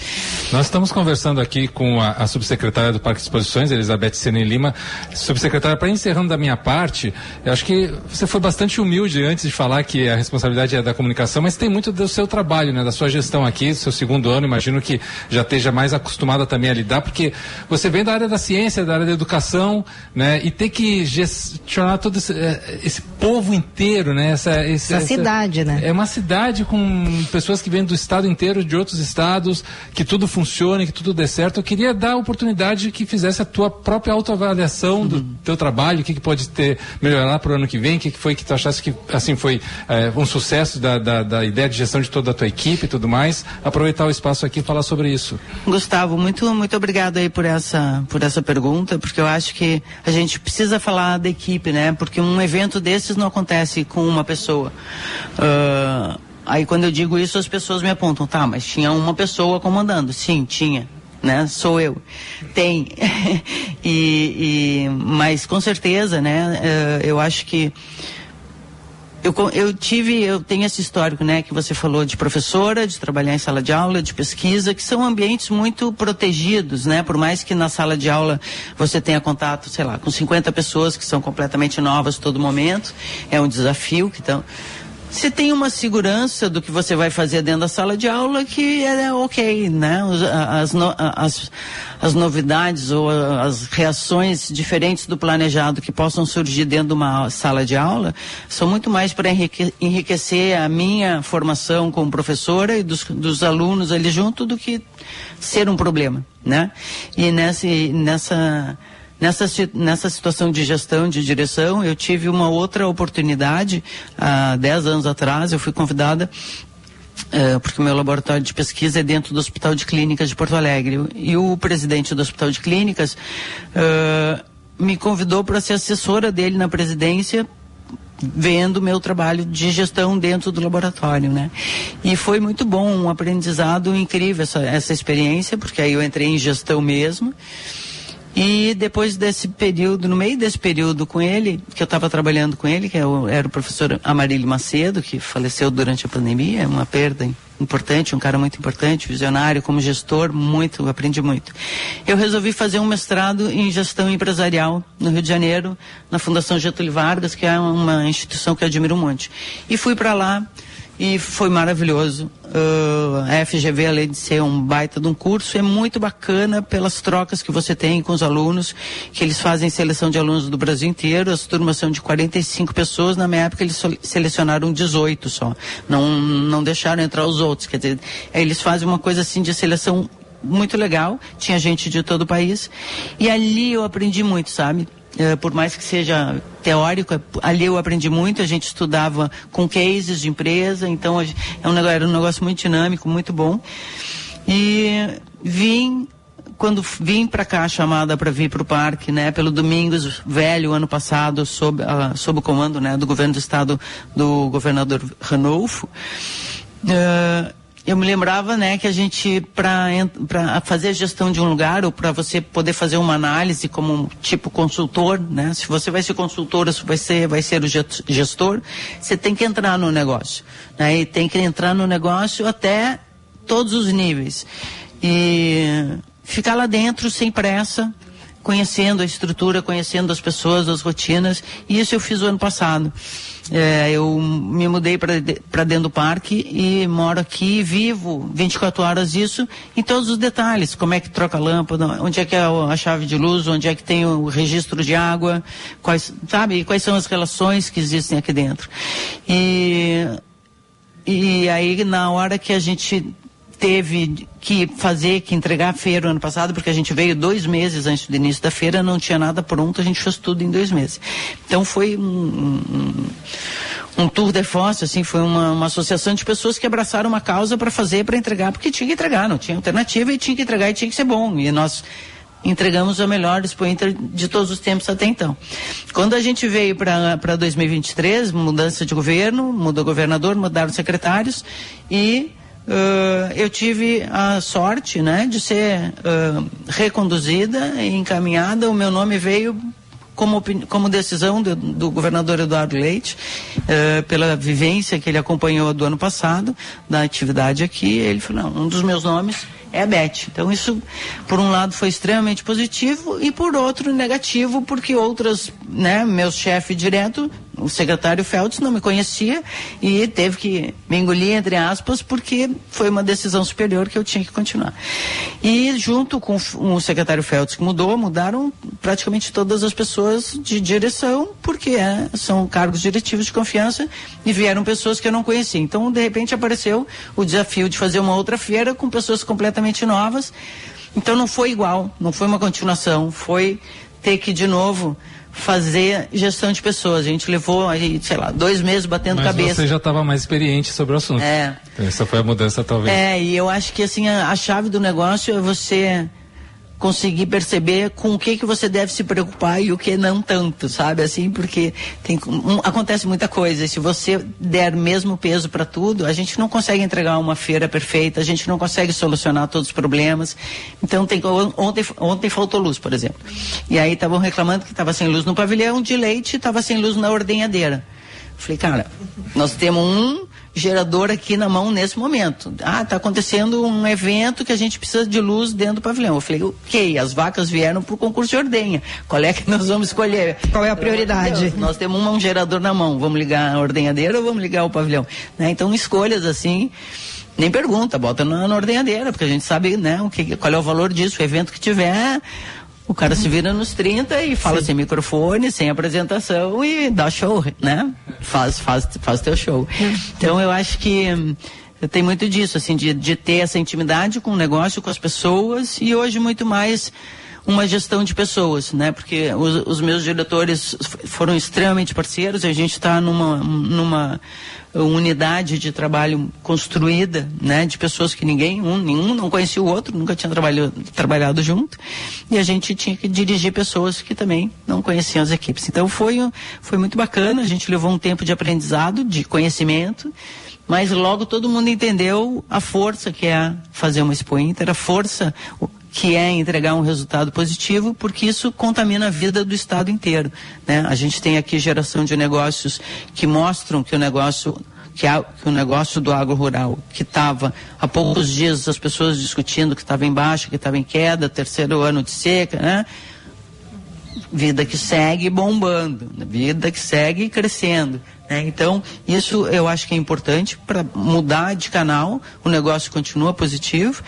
Nós estamos conversando aqui com a, a subsecretária do Parque de Exposições, Elizabeth Sene Lima. Subsecretária, para encerrando da minha parte, eu acho que você foi bastante humilde antes de falar que a responsabilidade é da comunicação, mas tem muito do seu trabalho, né, da sua gestão aqui, do seu segundo do ano, imagino que já esteja mais acostumada também a lidar, porque você vem da área da ciência, da área da educação, né, e ter que gestionar todo esse, esse povo inteiro, né, essa, esse, essa cidade, essa, né? É uma cidade com pessoas que vêm do estado inteiro, de outros estados, que tudo funcione, que tudo dê certo. Eu queria dar a oportunidade que fizesse a tua própria autoavaliação uhum. do teu trabalho, o que, que pode ter melhorar para o ano que vem, o que, que foi que tu achasse que, assim, foi é, um sucesso da, da, da ideia de gestão de toda a tua equipe e tudo mais. Aproveitar o espaço aqui e falar sobre isso. Gustavo, muito, muito obrigado aí por essa, por essa pergunta, porque eu acho que a gente precisa falar da equipe, né? Porque um evento desses não acontece com uma pessoa. Uh, aí quando eu digo isso, as pessoas me apontam, tá, mas tinha uma pessoa comandando. Sim, tinha, né? Sou eu. Tem. e, e, mas com certeza, né? Uh, eu acho que Eu, eu tive, eu tenho esse histórico, né, que você falou, de professora, de trabalhar em sala de aula, de pesquisa, que são ambientes muito protegidos, né, por mais que na sala de aula você tenha contato, sei lá, com cinquenta pessoas que são completamente novas todo momento, é um desafio que estão... Você tem uma segurança do que você vai fazer dentro da sala de aula que é ok, né? As, no, as, as novidades ou as reações diferentes do planejado que possam surgir dentro de uma sala de aula são muito mais para enriquecer a minha formação como professora e dos, dos alunos ali junto do que ser um problema, né? E nessa... nessa Nessa, nessa situação de gestão, de direção, eu tive uma outra oportunidade, há dez anos atrás, eu fui convidada, uh, porque o meu laboratório de pesquisa é dentro do Hospital de Clínicas de Porto Alegre, e o presidente do Hospital de Clínicas uh, me convidou para ser assessora dele na presidência, vendo o meu trabalho de gestão dentro do laboratório, né? E foi muito bom, um aprendizado incrível essa, essa experiência, porque aí eu entrei em gestão mesmo. E depois desse período, no meio desse período com ele, que eu estava trabalhando com ele, que eu, era o professor Amarílio Macedo, que faleceu durante a pandemia, é uma perda importante, um cara muito importante, visionário, como gestor, muito, aprendi muito. Eu resolvi fazer um mestrado em gestão empresarial no Rio de Janeiro, na Fundação Getúlio Vargas, que é uma instituição que eu admiro um monte. E fui para lá. E foi maravilhoso. Uh, a F G V, além de ser um baita de um curso, é muito bacana pelas trocas que você tem com os alunos, que eles fazem seleção de alunos do Brasil inteiro. As turmas são de quarenta e cinco pessoas. Na minha época, eles selecionaram dezoito só. Não, não deixaram entrar os outros. Quer dizer, eles fazem uma coisa assim de seleção muito legal. Tinha gente de todo o país. E ali eu aprendi muito, sabe? Uh, por mais que seja teórico, ali eu aprendi muito, a gente estudava com cases de empresa, então é um negócio, era um negócio muito dinâmico, muito bom. E vim, quando vim para cá, chamada para vir para o parque, né, pelo Domingos Velho, ano passado, sob, uh, sob o comando, né, do governo do estado, do governador Ranolfo, uh, eu me lembrava, né, que a gente, para fazer a gestão de um lugar, ou para você poder fazer uma análise como um tipo consultor, né, se você vai ser consultor, se vai ser, vai ser o gestor, você tem que entrar no negócio, né, e tem que entrar no negócio até todos os níveis. E ficar lá dentro sem pressa, conhecendo a estrutura, conhecendo as pessoas, as rotinas, e isso eu fiz o ano passado. É, eu me mudei para de, dentro do parque e moro aqui, vivo vinte e quatro horas isso, em todos os detalhes, como é que troca a lâmpada, onde é que é a chave de luz, onde é que tem o registro de água, quais, sabe, quais são as relações que existem aqui dentro. E, e aí, na hora que a gente teve que fazer, que entregar a feira ano passado, porque a gente veio dois meses antes do início da feira, não tinha nada pronto, a gente fez tudo em dois meses. Então foi um, um, um tour de force, assim, foi uma, uma associação de pessoas que abraçaram uma causa para fazer, para entregar, porque tinha que entregar, não tinha alternativa, e tinha que entregar e tinha que ser bom. E nós entregamos a melhor Expo Inter de todos os tempos até então. Quando a gente veio para dois mil e vinte e três, mudança de governo, mudou o governador, mudaram os secretários e Uh, eu tive a sorte, né, de ser uh, reconduzida e encaminhada. O meu nome veio como, como decisão do, do governador Eduardo Leite, uh, pela vivência que ele acompanhou do ano passado, da atividade aqui. Ele falou, não, um dos meus nomes é a Beth. Então isso, por um lado, foi extremamente positivo e, por outro, negativo, porque outras, né, meu chefe direto, o secretário Feltz, não me conhecia e teve que me engolir, entre aspas, porque foi uma decisão superior que eu tinha que continuar. E junto com o secretário Feltz, que mudou, mudaram praticamente todas as pessoas de direção, porque é, são cargos diretivos de confiança, e vieram pessoas que eu não conhecia. Então, de repente, apareceu o desafio de fazer uma outra feira com pessoas completamente novas. Então, não foi igual, não foi uma continuação, foi ter que, de novo, fazer gestão de pessoas. A gente levou, sei lá, dois meses batendo Mas cabeça. Mas você já estava mais experiente sobre o assunto. É. Então, essa foi a mudança, talvez. É, e eu acho que, assim, a, a chave do negócio é você conseguir perceber com o que que você deve se preocupar e o que não tanto, sabe? Assim, porque tem, um, acontece muita coisa, e se você der mesmo peso para tudo, a gente não consegue entregar uma feira perfeita, a gente não consegue solucionar todos os problemas. Então, tem, ontem, ontem faltou luz, por exemplo. E aí estavam reclamando que estava sem luz no pavilhão de leite, estava sem luz na ordenhadeira. Falei, cara, nós temos um gerador aqui na mão nesse momento. Ah, tá acontecendo um evento que a gente precisa de luz dentro do pavilhão. Eu falei, ok, as vacas vieram pro concurso de ordenha. Qual é que nós vamos escolher? Qual é a prioridade? Nós temos um gerador na mão. Vamos ligar a ordenhadeira ou vamos ligar o pavilhão? Né? Então, escolhas assim, nem pergunta, bota na, na ordenhadeira, porque a gente sabe, né, o que, qual é o valor disso, o evento que tiver. O cara se vira nos trinta e fala, sim, sem microfone, sem apresentação, e dá show, né? Faz, faz, faz teu show. Então eu acho que tem muito disso, assim, de, de ter essa intimidade com o negócio, com as pessoas, e hoje muito mais uma gestão de pessoas, né? Porque os, os meus diretores foram extremamente parceiros, e a gente está numa, numa unidade de trabalho construída, né? De pessoas que ninguém, um, nenhum não conhecia o outro, nunca tinha trabalhado, trabalhado junto, e a gente tinha que dirigir pessoas que também não conheciam as equipes. Então foi, foi muito bacana, a gente levou um tempo de aprendizado, de conhecimento, mas logo todo mundo entendeu a força que é fazer uma Expo Inter, a força que é entregar um resultado positivo, porque isso contamina a vida do estado inteiro, né? A gente tem aqui geração de negócios que mostram que o negócio, que, a, que o negócio do agro rural, que estava há poucos dias as pessoas discutindo que estava em baixa, que estava em queda, terceiro ano de seca, né? Vida que segue bombando, vida que segue crescendo, né? Então, isso eu acho que é importante para mudar de canal, o negócio continua positivo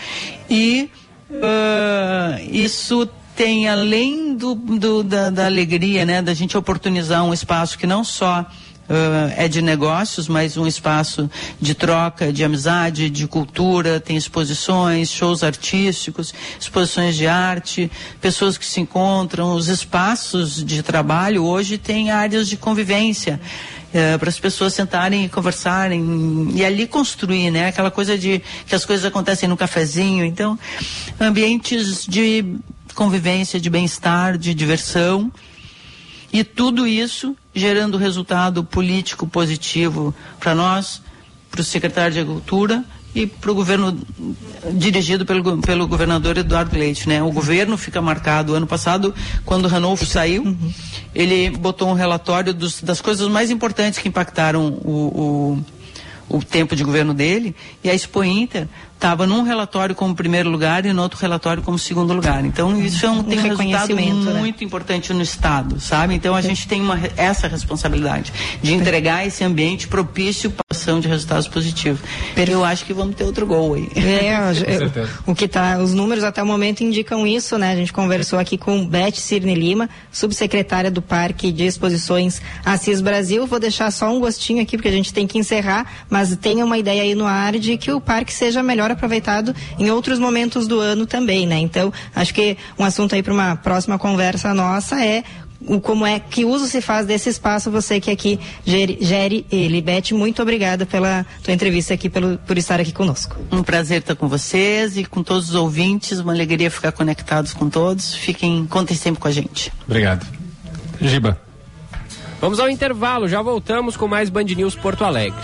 e Uh, isso tem, além do, do, da, da alegria, né, da gente oportunizar um espaço que não só uh, é de negócios, mas um espaço de troca, de amizade, de cultura, tem exposições, shows artísticos, exposições de arte, pessoas que se encontram, os espaços de trabalho hoje têm áreas de convivência. É, para as pessoas sentarem e conversarem e ali construir, né? Aquela coisa de que as coisas acontecem no cafezinho. Então, ambientes de convivência, de bem-estar, de diversão, e tudo isso gerando resultado político positivo para nós, para o secretário de Agricultura e para o governo dirigido pelo, pelo governador Eduardo Leite, né? O governo fica marcado. Ano passado, quando o Ranolfo saiu, uhum, ele botou um relatório dos, das coisas mais importantes que impactaram o, o, o tempo de governo dele, e a Expo Inter estava num relatório como primeiro lugar e no outro relatório como segundo lugar. Então isso é um, tem um resultado muito, né, importante no Estado, sabe? Então a gente tem uma, essa responsabilidade de entregar esse ambiente propício para a ação de resultados positivos. Pero eu acho que vamos ter outro gol aí. É, eu, o que tá, os números até o momento indicam isso, né? A gente conversou aqui com Beth Cirne Lima, subsecretária do Parque de Exposições Assis Brasil. Vou deixar só um gostinho aqui porque a gente tem que encerrar, mas tenha uma ideia aí no ar de que o parque seja melhor aproveitado em outros momentos do ano também, né? Então, acho que um assunto aí para uma próxima conversa nossa é o como é que uso se faz desse espaço, você que aqui gere, gere ele. Beth, muito obrigada pela tua entrevista aqui, pelo, por estar aqui conosco. Um prazer estar com vocês e com todos os ouvintes, uma alegria ficar conectados com todos. Fiquem, contem sempre com a gente. Obrigado. Giba. Vamos ao intervalo, já voltamos com mais Band News Porto Alegre.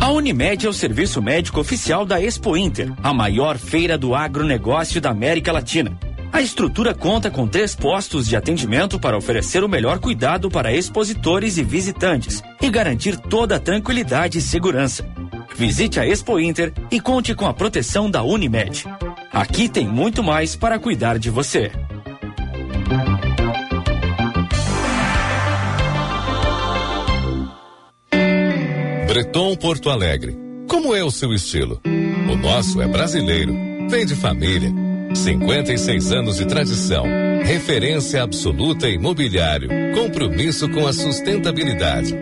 A Unimed é o serviço médico oficial da Expo Inter, a maior feira do agronegócio da América Latina. A estrutura conta com três postos de atendimento para oferecer o melhor cuidado para expositores e visitantes e garantir toda a tranquilidade e segurança. Visite a Expo Inter e conte com a proteção da Unimed. Aqui tem muito mais para cuidar de você. Breton Porto Alegre. Como é o seu estilo? O nosso é brasileiro, vem de família. cinquenta e seis anos de tradição, referência absoluta em mobiliário, compromisso com a sustentabilidade.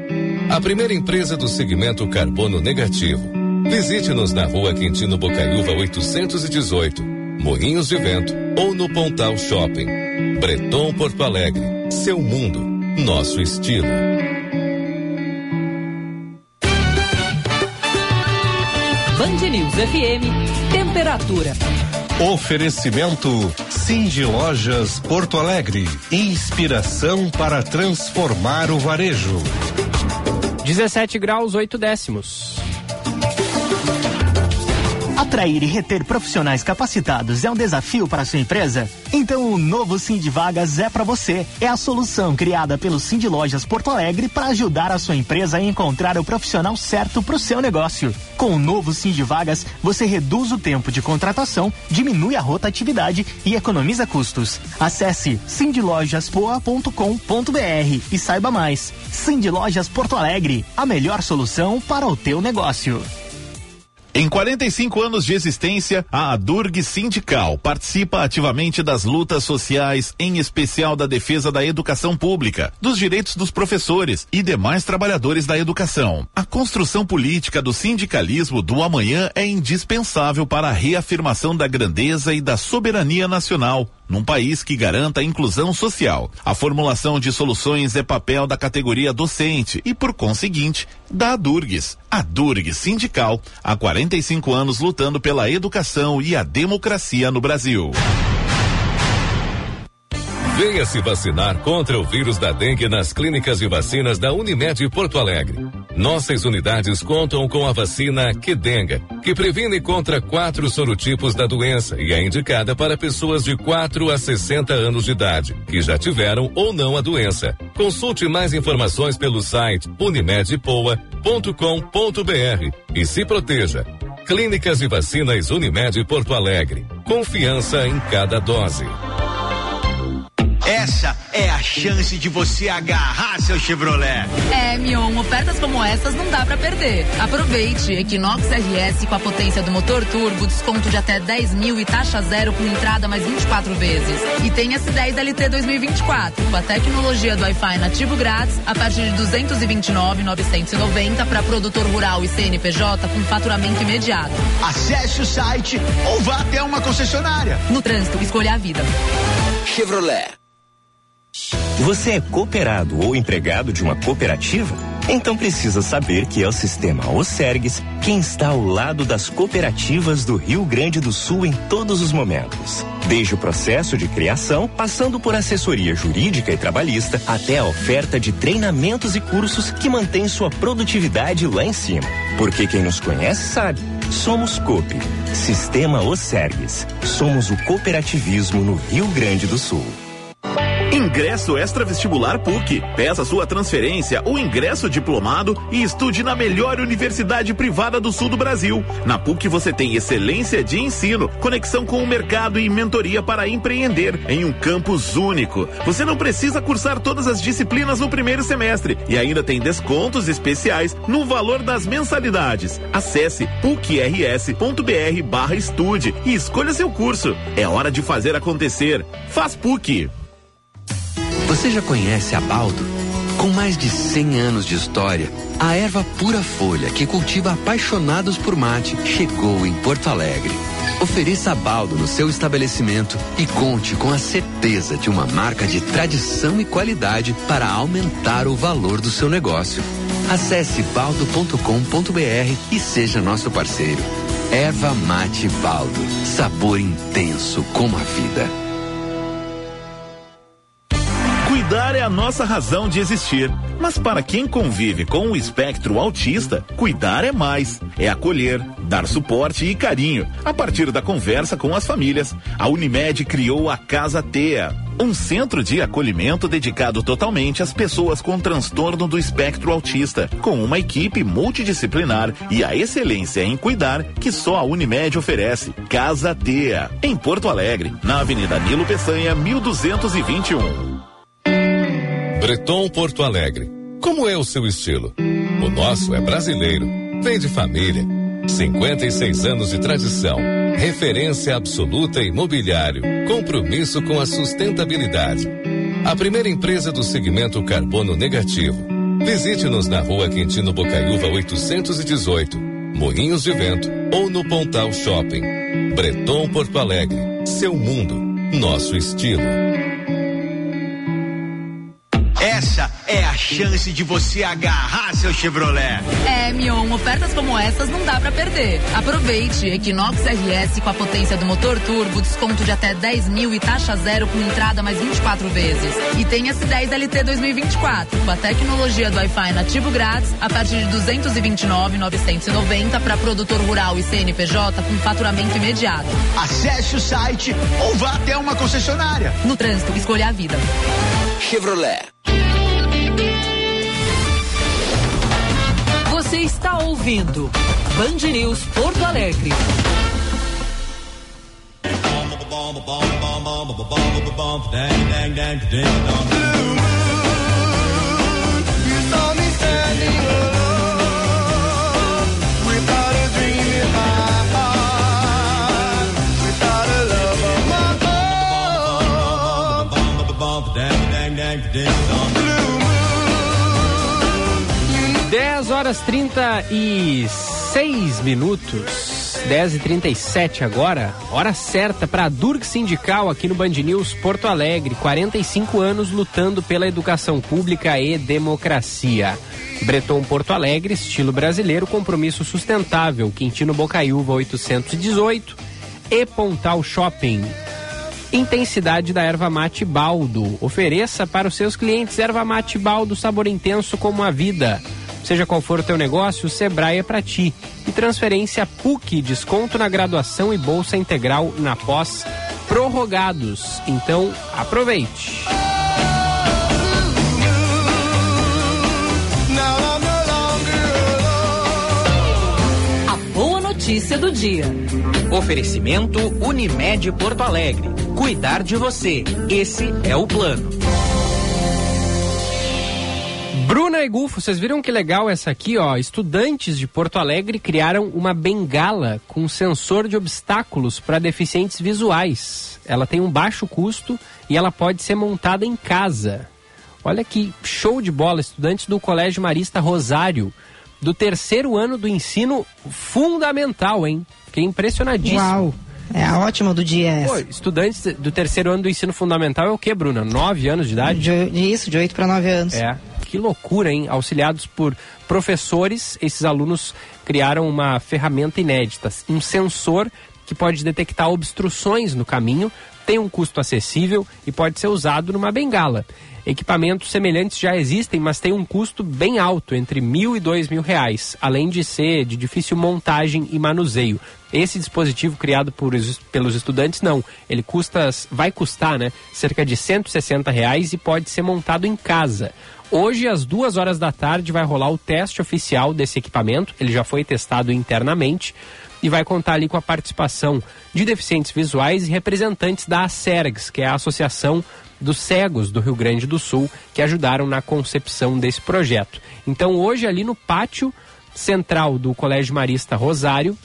A primeira empresa do segmento carbono negativo. Visite-nos na rua Quintino Bocaiúva oitocentos e dezoito, Morrinhos de Vento, ou no Pontal Shopping. Breton Porto Alegre, seu mundo, nosso estilo. Band News F M, temperatura. Oferecimento Cindy Lojas Porto Alegre, inspiração para transformar o varejo. dezessete graus, oito décimos. Atrair e reter profissionais capacitados é um desafio para a sua empresa? Então o novo Sindivagas é para você. É a solução criada pelo Cindy Lojas Porto Alegre para ajudar a sua empresa a encontrar o profissional certo para o seu negócio. Com o novo Sindivagas, você reduz o tempo de contratação, diminui a rotatividade e economiza custos. Acesse cindy lojas poa ponto com ponto b r e saiba mais. Cindy Lojas Porto Alegre, a melhor solução para o teu negócio. Em quarenta e cinco anos de existência, a ADURGS Sindical participa ativamente das lutas sociais, em especial da defesa da educação pública, dos direitos dos professores e demais trabalhadores da educação. A construção política do sindicalismo do amanhã é indispensável para a reafirmação da grandeza e da soberania nacional, num país que garanta a inclusão social. A formulação de soluções é papel da categoria docente e, por conseguinte, da ADURGS. ADURGS Sindical, há quarenta e cinco anos lutando pela educação e a democracia no Brasil. Venha se vacinar contra o vírus da dengue nas clínicas de vacinas da Unimed Porto Alegre. Nossas unidades contam com a vacina Qdenga, que previne contra quatro sorotipos da doença e é indicada para pessoas de quatro a sessenta anos de idade, que já tiveram ou não a doença. Consulte mais informações pelo site unimed poa ponto com ponto b r e se proteja. Clínicas de vacinas Unimed Porto Alegre. Confiança em cada dose. Essa é a chance de você agarrar seu Chevrolet. É, Mion, ofertas como essas não dá pra perder. Aproveite. Equinox R S com a potência do motor turbo, desconto de até dez mil e taxa zero com entrada mais vinte e quatro vezes. E tem S dez L T dois mil e vinte e quatro com a tecnologia do Wi-Fi nativo grátis a partir de duzentos e vinte e nove mil novecentos e noventa para produtor rural e C N P J com faturamento imediato. Acesse o site ou vá até uma concessionária. No trânsito, escolha a vida. Chevrolet. Você é cooperado ou empregado de uma cooperativa? Então precisa saber que é o Sistema OCERGS quem está ao lado das cooperativas do Rio Grande do Sul em todos os momentos. Desde o processo de criação, passando por assessoria jurídica e trabalhista, até a oferta de treinamentos e cursos que mantém sua produtividade lá em cima. Porque quem nos conhece sabe, somos Coop, Sistema OCERGS. Somos o cooperativismo no Rio Grande do Sul. Ingresso Extra Vestibular P U C. Peça sua transferência ou ingresso diplomado e estude na melhor universidade privada do sul do Brasil. Na P U C você tem excelência de ensino, conexão com o mercado e mentoria para empreender em um campus único. Você não precisa cursar todas as disciplinas no primeiro semestre e ainda tem descontos especiais no valor das mensalidades. Acesse puc r s ponto b r barra estude e escolha seu curso. É hora de fazer acontecer. Faz P U C. Você já conhece a Baldo? Com mais de cem anos de história, a erva pura folha que cultiva apaixonados por mate chegou em Porto Alegre. Ofereça a Baldo no seu estabelecimento e conte com a certeza de uma marca de tradição e qualidade para aumentar o valor do seu negócio. Acesse baldo ponto com ponto b r e seja nosso parceiro. Erva Mate Baldo, sabor intenso como a vida. Cuidar é a nossa razão de existir, mas para quem convive com o espectro autista, cuidar é mais. É acolher, dar suporte e carinho. A partir da conversa com as famílias, a Unimed criou a Casa Tea, um centro de acolhimento dedicado totalmente às pessoas com transtorno do espectro autista, com uma equipe multidisciplinar e a excelência em cuidar que só a Unimed oferece. Casa Tea, em Porto Alegre, na Avenida Nilo Peçanha, mil duzentos e vinte e um. Breton Porto Alegre. Como é o seu estilo? O nosso é brasileiro, vem de família. cinquenta e seis anos de tradição, referência absoluta em mobiliário, compromisso com a sustentabilidade. A primeira empresa do segmento carbono negativo. Visite-nos na rua Quintino Bocaiúva oitocentos e dezoito, Moinhos de Vento ou no Pontal Shopping. Breton Porto Alegre, seu mundo, nosso estilo. Essa é a chance de você agarrar seu Chevrolet. É, Mion, ofertas como essas não dá pra perder. Aproveite, Equinox R S com a potência do motor turbo, desconto de até dez mil e taxa zero com entrada mais vinte e quatro vezes. E tem S dez L T dois mil e vinte e quatro, com a tecnologia do Wi-Fi nativo grátis, a partir de duzentos e vinte e nove mil novecentos e noventa para produtor rural e C N P J com faturamento imediato. Acesse o site ou vá até uma concessionária. No trânsito, escolha a vida. Chevrolet. Você está ouvindo Band News Porto Alegre. dez horas trinta e seis minutos, dez e trinta e sete agora, hora certa para a ADURGS Sindical aqui no Band News Porto Alegre, quarenta e cinco anos lutando pela educação pública e democracia. Breton Porto Alegre, estilo brasileiro, compromisso sustentável, Quintino Bocaiúva oitocentos e dezoito e Pontal Shopping. Intensidade da erva mate Baldo, ofereça para os seus clientes erva mate Baldo, sabor intenso como a vida. Seja qual for o teu negócio, o Sebrae é pra ti. E transferência P U C, desconto na graduação e bolsa integral na pós prorrogados. Então, aproveite. A boa notícia do dia. Oferecimento Unimed Porto Alegre. Cuidar de você. Esse é o plano. Bruna e Gufo, vocês viram que legal essa aqui, ó? Estudantes de Porto Alegre criaram uma bengala com sensor de obstáculos para deficientes visuais. Ela tem um baixo custo e ela pode ser montada em casa. Olha que show de bola, estudantes do Colégio Marista Rosário, do terceiro ano do ensino fundamental, hein? Fiquei impressionadíssimo. Uau! É a ótima do dia essa. Pô, estudantes do terceiro ano do ensino fundamental é o quê, Bruna? Nove anos de idade? De, isso, de oito para nove anos. É. Que loucura, hein? Auxiliados por professores, esses alunos criaram uma ferramenta inédita, um sensor que pode detectar obstruções no caminho, tem um custo acessível e pode ser usado numa bengala. Equipamentos semelhantes já existem, mas tem um custo bem alto, entre mil e dois mil reais, além de ser de difícil montagem e manuseio. Esse dispositivo criado por, pelos estudantes, não. Ele custa, vai custar, né, cerca de cento e sessenta reais e pode ser montado em casa. Hoje, às duas horas da tarde, vai rolar o teste oficial desse equipamento. Ele já foi testado internamente e vai contar ali com a participação de deficientes visuais e representantes da ACERGS, que é a Associação dos Cegos do Rio Grande do Sul, que ajudaram na concepção desse projeto. Então, hoje, ali no pátio central do Colégio Marista Rosário,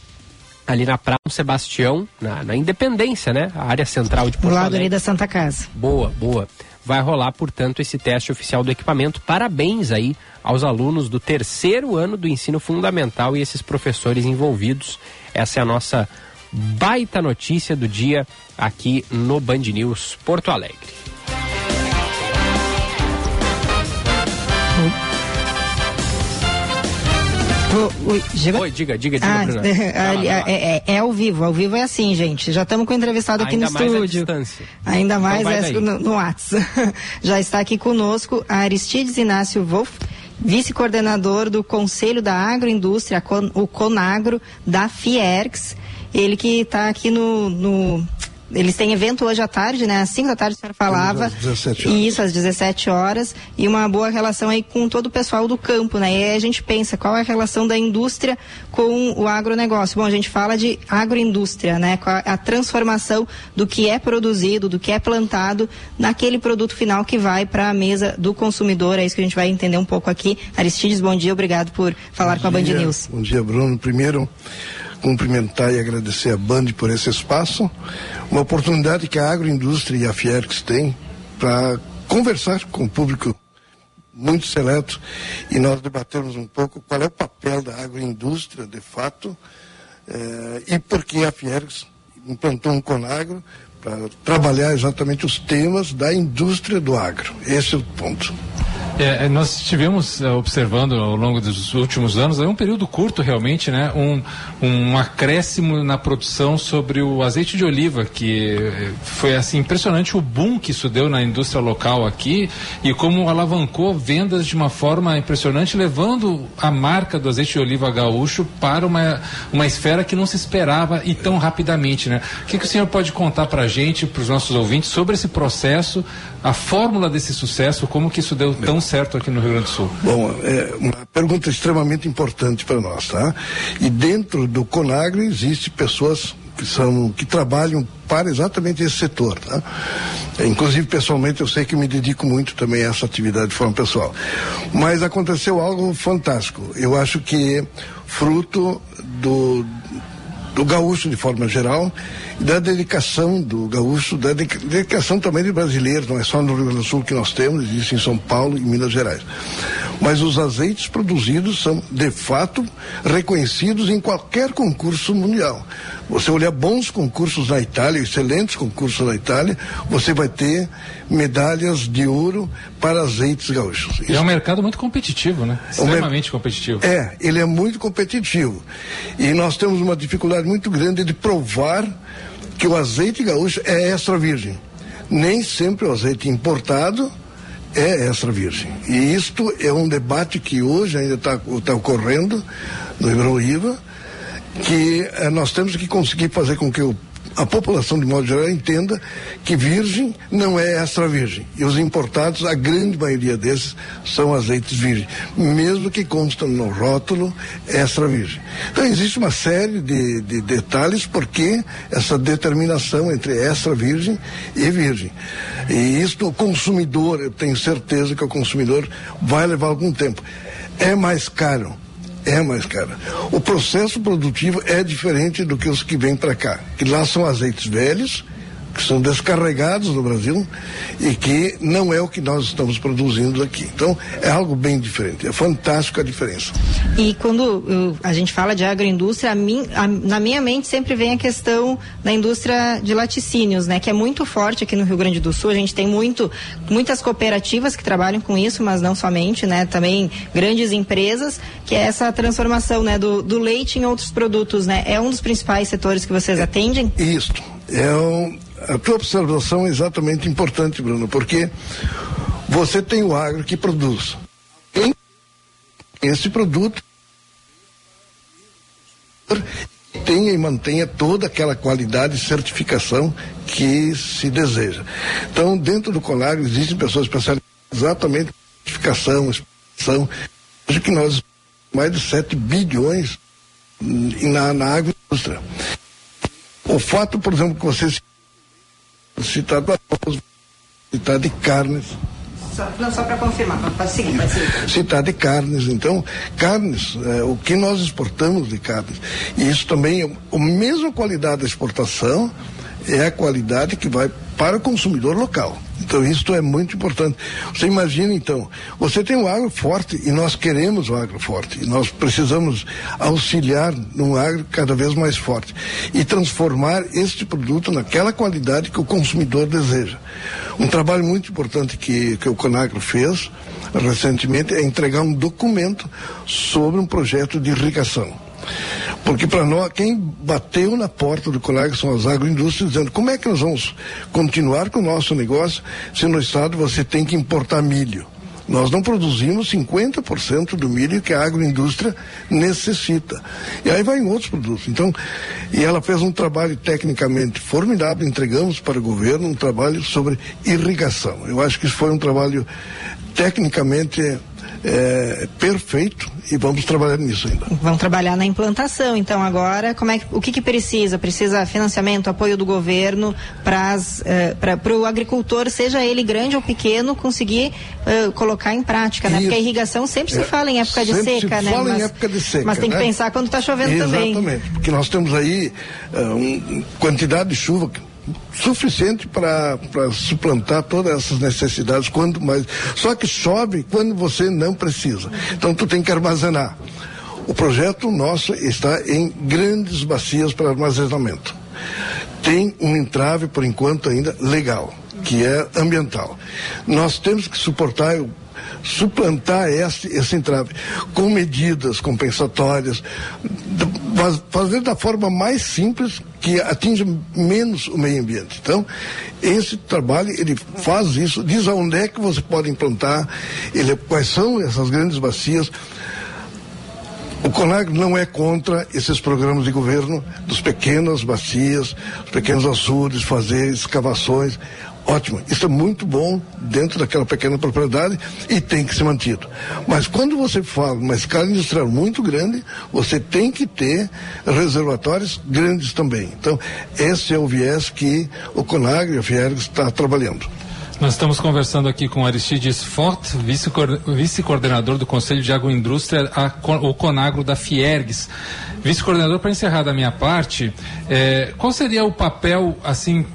ali na Praça Sebastião, na, na Independência, né? A área central de Porto Alegre. Do lado ali da Santa Casa. Boa, boa. Vai rolar, portanto, esse teste oficial do equipamento. Parabéns aí aos alunos do terceiro ano do ensino fundamental e esses professores envolvidos. Essa é a nossa baita notícia do dia aqui no Band News Porto Alegre. Hum. O, o, diga... Oi, diga, diga, diga, ah, Bruna. Ah, lá, é, é, é ao vivo, ao vivo é assim, gente. Já estamos com o entrevistado aqui ainda no estúdio. Ainda mais então essa, no, no WhatsApp. Já está aqui conosco a Aristides Inácio Wolff, vice-coordenador do Conselho da Agroindústria, o Conagro, da Fiergs. Ele que está aqui no... no... Eles têm evento hoje à tarde, né? Às cinco da tarde, a senhora falava. Às dezessete horas. Isso, às dezessete horas. E uma boa relação aí com todo o pessoal do campo, né? E aí a gente pensa, qual é a relação da indústria com o agronegócio? Bom, a gente fala de agroindústria, né? A transformação do que é produzido, do que é plantado, naquele produto final que vai para a mesa do consumidor. É isso que a gente vai entender um pouco aqui. Aristides, bom dia, obrigado por falar bom com dia, a Band News. Bom dia, Bruno. Primeiro, cumprimentar e agradecer a Band por esse espaço, uma oportunidade que a agroindústria e a Fiergs têm para conversar com o público muito seleto e nós debatermos um pouco qual é o papel da agroindústria de fato eh, e por que a Fiergs implantou um Conagro para trabalhar exatamente os temas da indústria do agro. Esse é o ponto. É, nós estivemos observando ao longo dos últimos anos, é um período curto realmente, né, um, um acréscimo na produção sobre o azeite de oliva, que foi assim impressionante o boom que isso deu na indústria local aqui e como alavancou vendas de uma forma impressionante, levando a marca do azeite de oliva gaúcho para uma, uma esfera que não se esperava e tão rapidamente, né? O que, que o senhor pode contar para a gente, para os nossos ouvintes, sobre esse processo, a fórmula desse sucesso, como que isso deu tão certo aqui no Rio Grande do Sul? Bom, é uma pergunta extremamente importante para nós, tá? E dentro do Conagro existe pessoas que são, que trabalham para exatamente esse setor, tá? Inclusive, pessoalmente, eu sei que me dedico muito também a essa atividade de forma pessoal. Mas aconteceu algo fantástico. Eu acho que fruto do do gaúcho de forma geral, da dedicação do gaúcho, da dedicação também de brasileiros, não é só no Rio Grande do Sul que nós temos, existe em São Paulo e Minas Gerais. Mas os azeites produzidos são, de fato, reconhecidos em qualquer concurso mundial. Você olhar bons concursos na Itália, excelentes concursos na Itália, você vai ter medalhas de ouro para azeites gaúchos. Isso. É um mercado muito competitivo, né? Extremamente mer... competitivo. É, ele é muito competitivo. E nós temos uma dificuldade muito grande de provar que o azeite gaúcho é extra virgem. Nem sempre o azeite importado é extra virgem. E isto é um debate que hoje ainda está tá ocorrendo no Ibroíva, que eh, nós temos que conseguir fazer com que o, a população de modo geral entenda que virgem não é extra virgem e os importados, a grande maioria desses são azeites virgem, mesmo que constam no rótulo extra virgem. Então existe uma série de, de detalhes porque essa determinação entre extra virgem e virgem, e isso o consumidor, eu tenho certeza que o consumidor vai levar algum tempo, é mais caro. É mais caro. O processo produtivo é diferente do que os que vêm para cá, que lá são azeites velhos, que são descarregados no Brasil e que não é o que nós estamos produzindo aqui. Então, é algo bem diferente, é fantástica a diferença. E quando uh, a gente fala de agroindústria, a mim, a, na minha mente sempre vem a questão da indústria de laticínios, né? Que é muito forte aqui no Rio Grande do Sul. A gente tem muito, muitas cooperativas que trabalham com isso, mas não somente, né? Também grandes empresas, que é essa transformação, né? Do, do leite em outros produtos, né? É um dos principais setores que vocês atendem? Isso. É um... A tua observação é exatamente importante, Bruno, porque Você tem o agro que produz. Tem esse produto, tenha e mantenha toda aquela qualidade e certificação que se deseja. Então, dentro do Colagro existem pessoas especializadas exatamente em certificação, expansão. Acho que nós, mais de sete bilhões na, na agroindústria. O fato, por exemplo, que você citar de arroz, citar de carnes. Só, não, só para confirmar, mas seguir, mas seguir. Citar de carnes, então, carnes, é, o que nós exportamos de carnes. E isso também, é, a mesma qualidade da exportação é a qualidade que vai para o consumidor local. Então, isto é muito importante. Você imagina, então, você tem um agro forte e nós queremos um agro forte. E nós precisamos auxiliar num agro cada vez mais forte e transformar este produto naquela qualidade que o consumidor deseja. Um trabalho muito importante que, que o Conagro fez recentemente é entregar um documento sobre um projeto de irrigação. Porque para nós, quem bateu na porta do Conagro são as agroindústrias, dizendo como é que nós vamos continuar com o nosso negócio se no estado você tem que importar milho. Nós não produzimos cinquenta por cento do milho que a agroindústria necessita. E aí vai em outros produtos. Então, e ela fez um trabalho tecnicamente formidável, entregamos para o governo um trabalho sobre irrigação. Eu acho que isso foi um trabalho tecnicamente é, perfeito e vamos trabalhar nisso ainda. Vão trabalhar na implantação, então, agora. Como é que, o que, que precisa? Precisa financiamento, apoio do governo para uh, o agricultor, seja ele grande ou pequeno, conseguir uh, colocar em prática, né? Porque a irrigação sempre se fala em época de seca, né? Fala em época de seca, mas tem que pensar quando está chovendo também. Exatamente, porque nós temos aí uh, uma quantidade de chuva suficiente para suplantar todas essas necessidades, quanto mais, só que chove quando você não precisa, então tu tem que armazenar. O projeto nosso está em grandes bacias para armazenamento. Tem um entrave por enquanto ainda legal, que é ambiental. Nós temos que suportar o suplantar esse, esse entrave com medidas compensatórias, fazer da forma mais simples que atinja menos o meio ambiente. Então, esse trabalho, ele faz isso, diz aonde é que você pode implantar, ele, quais são essas grandes bacias. O Conagro não é contra esses programas de governo dos pequenas bacias, dos pequenos açudes, fazer escavações. Ótimo, isso é muito bom dentro daquela pequena propriedade e tem que ser mantido. Mas quando você fala uma escala industrial muito grande, você tem que ter reservatórios grandes também. Então, esse é o viés que o Conagro e a Fiergs está trabalhando. Nós estamos conversando aqui com Aristides Fort, vice-coordenador do Conselho de Agroindústria, a, o Conagro da Fiergs. Vice-coordenador, para encerrar da minha parte, eh, qual seria o papel, assim,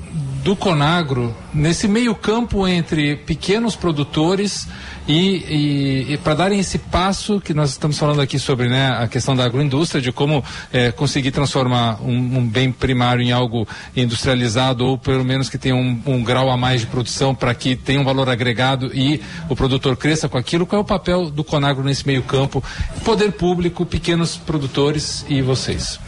do Conagro nesse meio campo entre pequenos produtores e, e, e para darem esse passo que nós estamos falando aqui sobre, né, a questão da agroindústria, de como eh, conseguir transformar um, um bem primário em algo industrializado, ou pelo menos que tenha um, um grau a mais de produção para que tenha um valor agregado e o produtor cresça com aquilo. Qual é o papel do Conagro nesse meio campo? Poder público, pequenos produtores e vocês.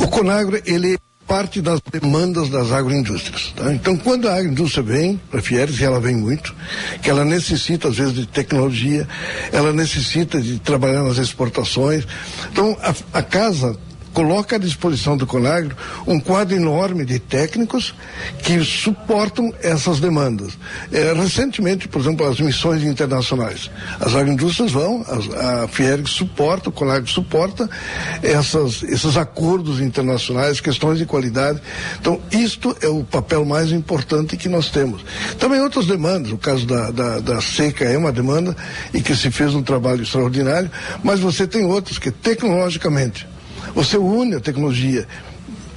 O Conagro, ele parte das demandas das agroindústrias, tá? Então, quando a agroindústria vem para a Fiergs, e ela vem muito, que ela necessita às vezes de tecnologia, ela necessita de trabalhar nas exportações. Então, a, a casa coloca à disposição do Conagro um quadro enorme de técnicos que suportam essas demandas. É, recentemente, por exemplo, as missões internacionais. As agroindústrias vão, as, a Fiergs suporta, o Conagro suporta essas, esses acordos internacionais, questões de qualidade. Então, isto é o papel mais importante que nós temos. Também outras demandas, o caso da, da, da seca é uma demanda e que se fez um trabalho extraordinário, mas você tem outros que tecnologicamente você une a tecnologia,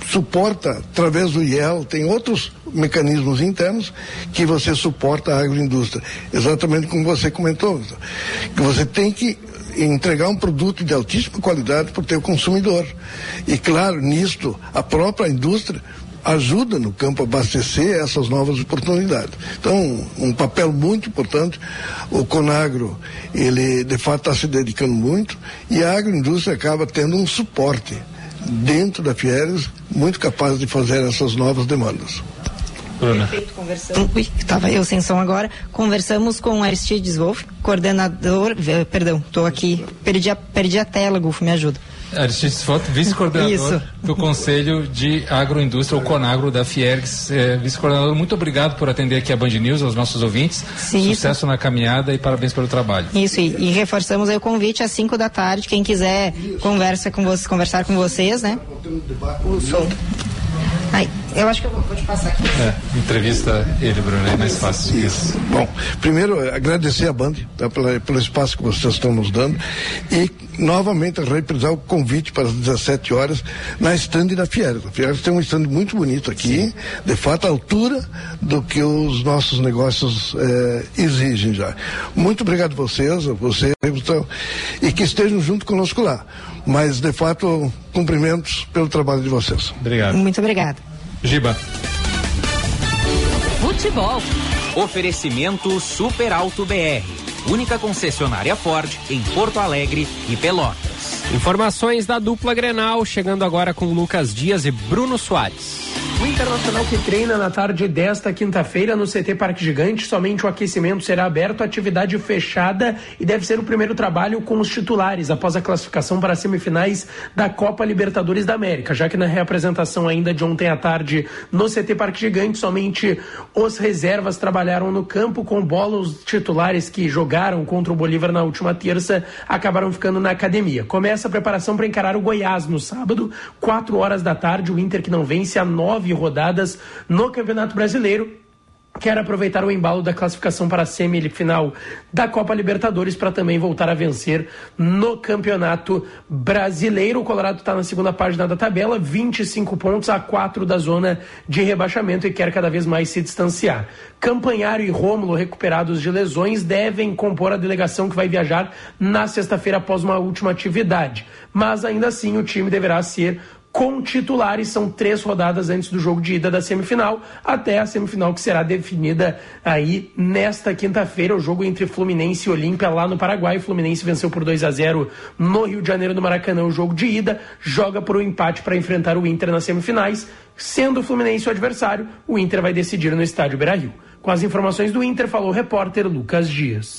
suporta através do I E L, tem outros mecanismos internos que você suporta a agroindústria. Exatamente como você comentou, que você tem que entregar um produto de altíssima qualidade para o teu consumidor. E claro, nisto, a própria indústria ajuda no campo a abastecer essas novas oportunidades. Então, um papel muito importante. O Conagro, ele de fato está se dedicando muito e a agroindústria acaba tendo um suporte dentro da Fiergs muito capaz de fazer essas novas demandas. Bruna. Perfeito, conversamos. Ui, estava eu sem som agora. Conversamos com Aristides Wolff, coordenador. Eh, perdão, estou aqui. Perdi a, perdi a tela, Gulf, me ajuda. Aristides Wolff, vice-coordenador do Conselho de Agroindústria, ou Conagro, da Fiergs. Eh, vice-coordenador, muito obrigado por atender aqui a Band News, aos nossos ouvintes. Sim, sucesso isso. na caminhada e parabéns pelo trabalho. Isso, e, e reforçamos aí o convite às cinco da tarde. Quem quiser conversa com vocês, conversar com vocês, né? Aí, eu acho que eu vou, vou te passar aqui. É, entrevista ele, Bruno, é mais fácil. Isso. Bom, primeiro agradecer a Band, tá, pela, pelo espaço que vocês estão nos dando e novamente reprisar o convite para as dezessete horas na estande da Fiergs. A Fiergs tem um estande muito bonito aqui, sim, de fato à altura do que os nossos negócios eh, exigem já. Muito obrigado a vocês, a vocês e que estejam junto conosco lá. Mas, de fato, cumprimentos pelo trabalho de vocês. Obrigado. Muito obrigado. Giba. Futebol. Oferecimento Super Auto B R. Única concessionária Ford em Porto Alegre e Pelotas. Informações da dupla Grenal, chegando agora com Lucas Dias e Bruno Soares. O Internacional, que treina na tarde desta quinta-feira no C T Parque Gigante, somente o aquecimento será aberto, atividade fechada, e deve ser o primeiro trabalho com os titulares após a classificação para as semifinais da Copa Libertadores da América, já que na reapresentação ainda de ontem à tarde no C T Parque Gigante, somente os reservas trabalharam no campo. Com bola, os titulares que jogaram contra o Bolívar na última terça acabaram ficando na academia. Começa a preparação para encarar o Goiás no sábado, quatro horas da tarde, o Inter, que não vence há nove rodadas no Campeonato Brasileiro, quer aproveitar o embalo da classificação para a semifinal da Copa Libertadores para também voltar a vencer no Campeonato Brasileiro. O Colorado está na segunda página da tabela, vinte e cinco pontos, a quatro da zona de rebaixamento, e quer cada vez mais se distanciar. Campanharo e Rômulo, recuperados de lesões, devem compor a delegação que vai viajar na sexta-feira após uma última atividade. Mas ainda assim o time deverá ser com titulares. São três rodadas antes do jogo de ida da semifinal, até a semifinal que será definida aí nesta quinta-feira, o jogo entre Fluminense e Olímpia lá no Paraguai. O Fluminense venceu por dois a zero no Rio de Janeiro, no Maracanã, o jogo de ida, joga por um empate para enfrentar o Inter nas semifinais. Sendo o Fluminense o adversário, o Inter vai decidir no estádio Beira-Rio. Com as informações do Inter, falou o repórter Lucas Dias.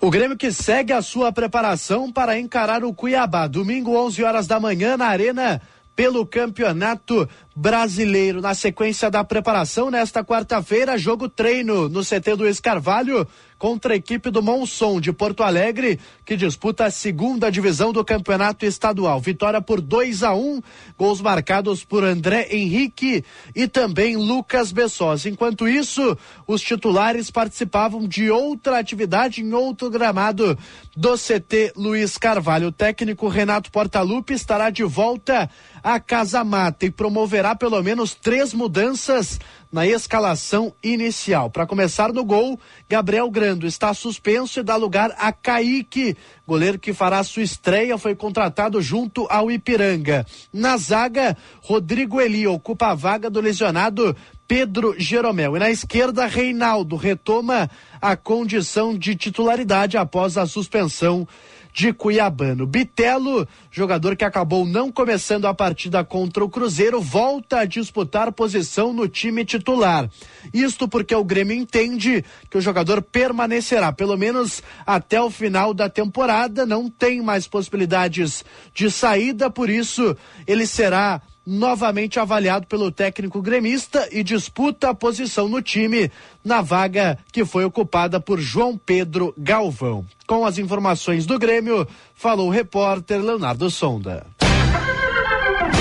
O Grêmio, que segue a sua preparação para encarar o Cuiabá, domingo onze horas da manhã na Arena, pelo Campeonato Brasileiro. Na sequência da preparação, nesta quarta-feira, jogo treino no C T do Escarvalho contra a equipe do Monson de Porto Alegre, que disputa a segunda divisão do Campeonato Estadual. Vitória por dois a um, gols marcados por André Henrique e também Lucas Bessós. Enquanto isso, os titulares participavam de outra atividade em outro gramado do C T Luiz Carvalho. O técnico Renato Portaluppi estará de volta à Casa Mata e promoverá pelo menos três mudanças na escalação inicial. Para começar, no gol, Gabriel Grando está suspenso e dá lugar a Kaique, goleiro que fará sua estreia, foi contratado junto ao Ipiranga. Na zaga, Rodrigo Eli ocupa a vaga do lesionado Pedro Jeromel. E na esquerda, Reinaldo retoma a condição de titularidade após a suspensão de Cuiabano. Bitelo, jogador que acabou não começando a partida contra o Cruzeiro, volta a disputar posição no time titular. Isto porque o Grêmio entende que o jogador permanecerá pelo menos até o final da temporada, não tem mais possibilidades de saída, por isso ele será novamente avaliado pelo técnico gremista e disputa a posição no time na vaga que foi ocupada por João Pedro Galvão. Com as informações do Grêmio, falou o repórter Leonardo Sonda.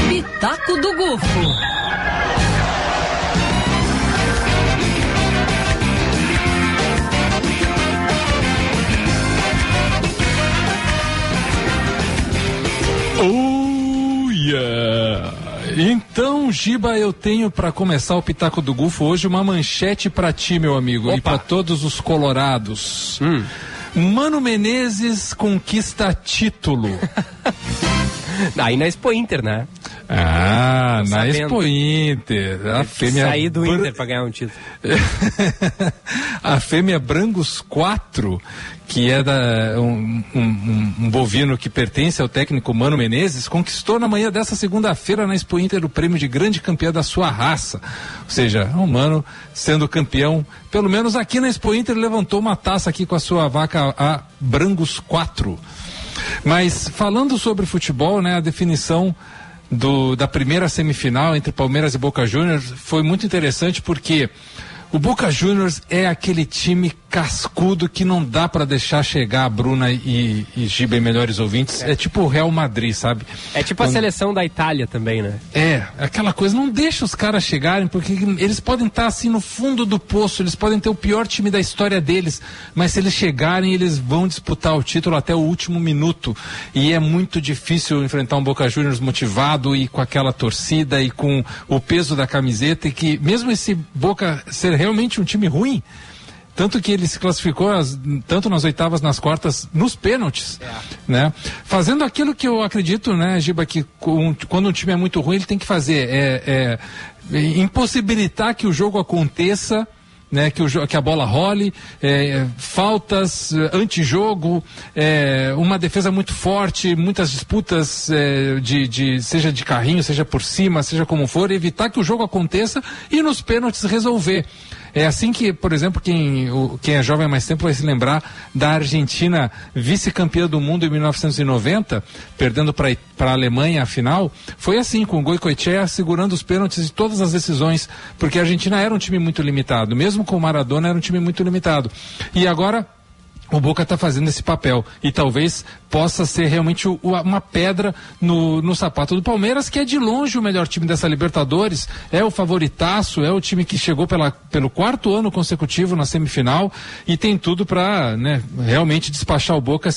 Pitaco do Gufo. Oh, yeah. Então, Giba, eu tenho para começar o Pitaco do Gufo hoje uma manchete para ti, meu amigo. Opa. E para todos os colorados. Hum. Mano Menezes conquista título. Aí na Expo Inter, né? Ah, na Expo Inter. A fêmea... Saí do Inter para ganhar um título. A fêmea Brangus quatro, que é da, um, um, um bovino que pertence ao técnico Mano Menezes, conquistou na manhã dessa segunda-feira na Expo Inter o prêmio de grande campeã da sua raça. Ou seja, o Mano sendo campeão, pelo menos aqui na Expo Inter, levantou uma taça aqui com a sua vaca, a Brangus quatro. Mas falando sobre futebol, né, a definição do, da primeira semifinal entre Palmeiras e Boca Juniors foi muito interessante, porque o Boca Juniors é aquele time cascudo que não dá para deixar chegar. A Bruna e, e Giba, melhores ouvintes, é. é tipo o Real Madrid, sabe? É tipo a Quando... seleção da Itália também, né? É, aquela coisa, não deixa os caras chegarem, porque eles podem estar tá, assim, no fundo do poço, eles podem ter o pior time da história deles, mas se eles chegarem, eles vão disputar o título até o último minuto, e é muito difícil enfrentar um Boca Juniors motivado e com aquela torcida e com o peso da camiseta, e que mesmo esse Boca ser realmente um time ruim, tanto que ele se classificou as, tanto nas oitavas, nas quartas, nos pênaltis, é. né? Fazendo aquilo que eu acredito, né, Giba, que com, quando um time é muito ruim, ele tem que fazer, é, é, impossibilitar que o jogo aconteça, né, que, o, que a bola role, é, faltas, antijogo, é, uma defesa muito forte, muitas disputas, é, de, de, seja de carrinho, seja por cima, seja como for, evitar que o jogo aconteça e nos pênaltis resolver. É assim que, por exemplo, quem, o, quem é jovem há mais tempo vai se lembrar da Argentina vice-campeã do mundo em mil novecentos e noventa, perdendo para a Alemanha a final. Foi assim, com o Goicoechea segurando os pênaltis de todas as decisões, porque a Argentina era um time muito limitado, mesmo com o Maradona era um time muito limitado. E agora o Boca está fazendo esse papel, e talvez possa ser realmente o, uma pedra no, no sapato do Palmeiras, que é de longe o melhor time dessa Libertadores, é o favoritaço, é o time que chegou pela, pelo quarto ano consecutivo na semifinal, e tem tudo para, né, realmente despachar o Boca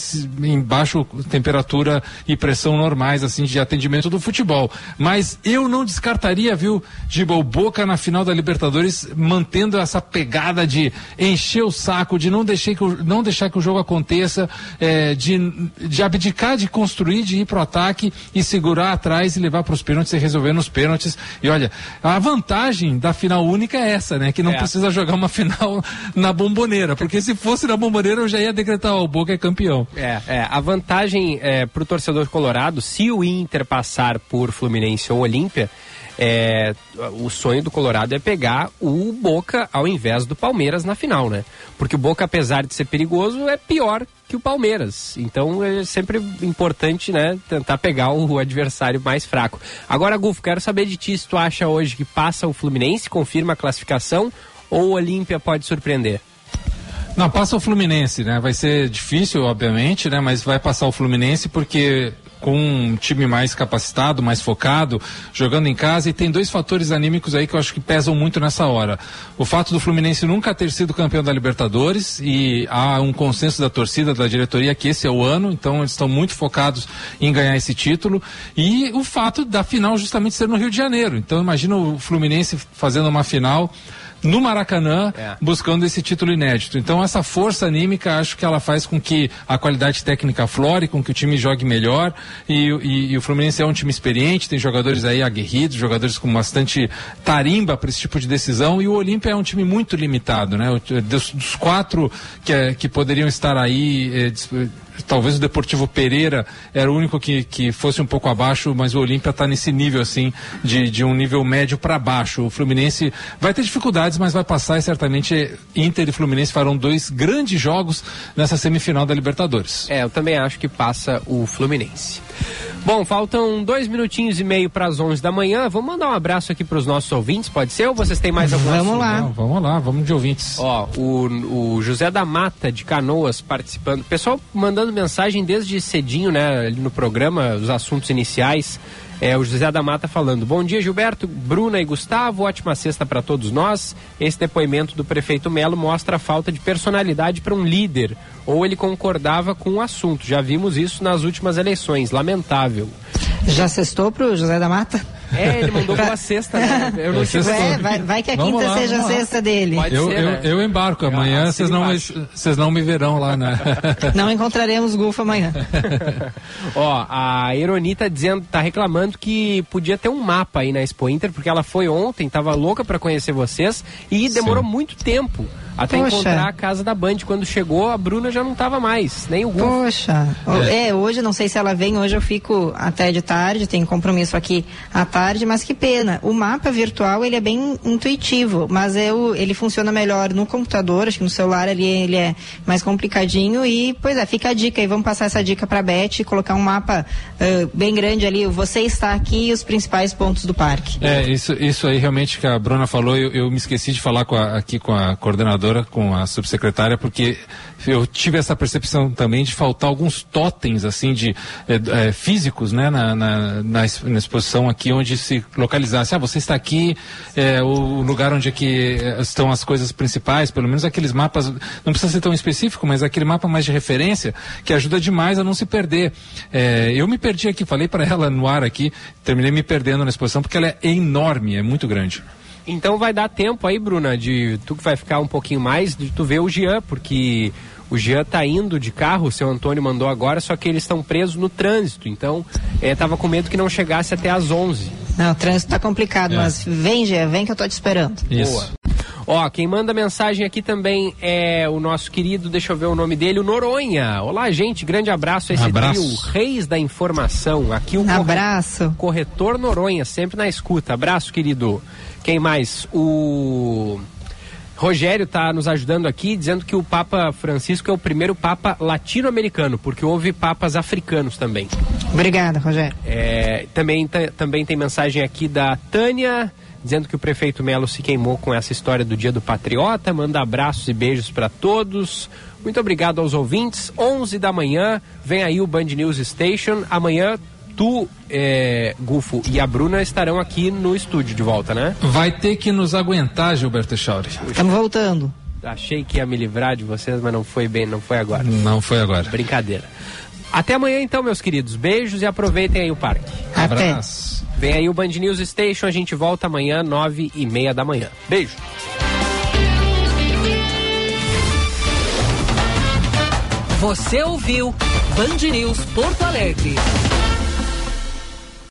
em baixa temperatura e pressão normais, assim, de atendimento do futebol. Mas eu não descartaria, viu, Giba, o Boca na final da Libertadores, mantendo essa pegada de encher o saco, de não deixar que o, não deixar que o jogo aconteça, é, de, de abdicar de construir, de ir pro ataque e segurar atrás e levar para os pênaltis e resolver nos pênaltis. E olha, a vantagem da final única é essa, né? Que não é. precisa jogar uma final na Bomboneira, porque se fosse na Bomboneira eu já ia decretar, ó, o Boca é campeão. É, é a vantagem, é, pro torcedor colorado, se o Inter passar por Fluminense ou Olímpia, é, o sonho do Colorado é pegar o Boca ao invés do Palmeiras na final, né? Porque o Boca, apesar de ser perigoso, é pior que o Palmeiras. Então é sempre importante, né, tentar pegar o adversário mais fraco. Agora, Gufo, quero saber de ti, se tu acha hoje que passa o Fluminense, confirma a classificação, ou o Olímpia pode surpreender? Não, passa o Fluminense, né? Vai ser difícil, obviamente, né? Mas vai passar o Fluminense, porque com um time mais capacitado, mais focado, jogando em casa, e tem dois fatores anímicos aí que eu acho que pesam muito nessa hora. O fato do Fluminense nunca ter sido campeão da Libertadores, e há um consenso da torcida, da diretoria, que esse é o ano, então eles estão muito focados em ganhar esse título, e o fato da final justamente ser no Rio de Janeiro. Então imagina o Fluminense fazendo uma final no Maracanã, é. buscando esse título inédito. Então essa força anímica, acho que ela faz com que a qualidade técnica flore, com que o time jogue melhor, e, e, e o Fluminense é um time experiente, tem jogadores aí aguerridos, jogadores com bastante tarimba para esse tipo de decisão, e o Olímpia é um time muito limitado, né? Dos, dos quatro que, é, que poderiam estar aí, é, talvez o Deportivo Pereira era o único que, que fosse um pouco abaixo, mas o Olímpia está nesse nível assim, de, de um nível médio para baixo. O Fluminense vai ter dificuldades, mas vai passar, e certamente Inter e Fluminense farão dois grandes jogos nessa semifinal da Libertadores. É, eu também acho que passa o Fluminense. Bom, faltam dois minutinhos e meio para as onze da manhã. Vamos mandar um abraço aqui para os nossos ouvintes, pode ser? Ou vocês têm mais alguma coisa? Vamos lá. Não, vamos lá, vamos de ouvintes. Ó, o, o José da Mata, de Canoas, participando. O pessoal mandando mensagem desde cedinho, né, no programa, os assuntos iniciais. É, o José da Mata falando: bom dia, Gilberto, Bruna e Gustavo, ótima sexta para todos nós. Esse depoimento do prefeito Melo mostra a falta de personalidade para um líder, ou ele concordava com o assunto. Já vimos isso nas últimas eleições, lamentável. Já sextou pro José da Mata? É, ele mandou pra sexta, né? Eu não sei. É, vai, vai que a vamos quinta lá, seja a sexta dele. Eu, ser, eu, né? eu embarco amanhã, vocês não, não me verão lá, né? Não encontraremos Gulf amanhã. Ó, a Eroni tá dizendo, tá reclamando que podia ter um mapa aí na Expo Inter, porque ela foi ontem, tava louca pra conhecer vocês e demorou Sim. muito tempo. Até Poxa. encontrar a casa da Band. Quando chegou, a Bruna já não tava mais, nem o Gulf. Poxa, é. é, hoje não sei se ela vem, hoje eu fico até de tarde, tenho compromisso aqui à tarde, mas que pena. O mapa virtual, ele é bem intuitivo, mas eu, ele funciona melhor no computador, acho que no celular ali ele é mais complicadinho e, pois é, fica a dica aí, vamos passar essa dica pra Beth, colocar um mapa uh, bem grande ali, você está aqui e os principais pontos do parque. É, isso, isso aí realmente que a Bruna falou, eu, eu me esqueci de falar com a, aqui com a coordenadora, com a subsecretária, porque eu tive essa percepção também de faltar alguns totens, assim, de é, é, físicos, né, na, na, na exposição aqui, onde se localizasse, ah, você está aqui, é, o lugar onde aqui estão as coisas principais, pelo menos aqueles mapas, não precisa ser tão específico, mas aquele mapa mais de referência, que ajuda demais a não se perder. É, eu me perdi aqui, falei para ela no ar aqui, terminei me perdendo na exposição, porque ela é enorme, é muito grande. Então vai dar tempo aí, Bruna, de tu que vai ficar um pouquinho mais, de tu ver o Jean, porque o Jean tá indo de carro, o seu Antônio mandou agora, só que eles estão presos no trânsito, então é, tava com medo que não chegasse até às onze. Não, o trânsito tá complicado, é. mas vem, Jean, vem que eu tô te esperando. Isso. Boa. Ó, quem manda mensagem aqui também é o nosso querido, deixa eu ver o nome dele, o Noronha. Olá, gente, grande abraço a esse abraço. trio, Reis da Informação. Aqui o abraço. Corretor Noronha, sempre na escuta. Abraço, querido. Quem mais? O Rogério está nos ajudando aqui, dizendo que o Papa Francisco é o primeiro Papa latino-americano, porque houve papas africanos também. Obrigada, Rogério. É, também, t- também tem mensagem aqui da Tânia, dizendo que o prefeito Melo se queimou com essa história do Dia do Patriota. Manda abraços e beijos para todos. Muito obrigado aos ouvintes. onze da manhã, vem aí o Band News Station. Amanhã, tu, é, Gufo e a Bruna estarão aqui no estúdio de volta, né? Vai ter que nos aguentar, Gilberto Echauri. Estamos voltando. Achei que ia me livrar de vocês, mas não foi bem, não foi agora. Não foi agora. Brincadeira. Até amanhã então, meus queridos. Beijos e aproveitem aí o parque. Até. Abraço. Vem aí o Band News Station, a gente volta amanhã, nove e meia da manhã. Beijo. Você ouviu Band News Porto Alegre.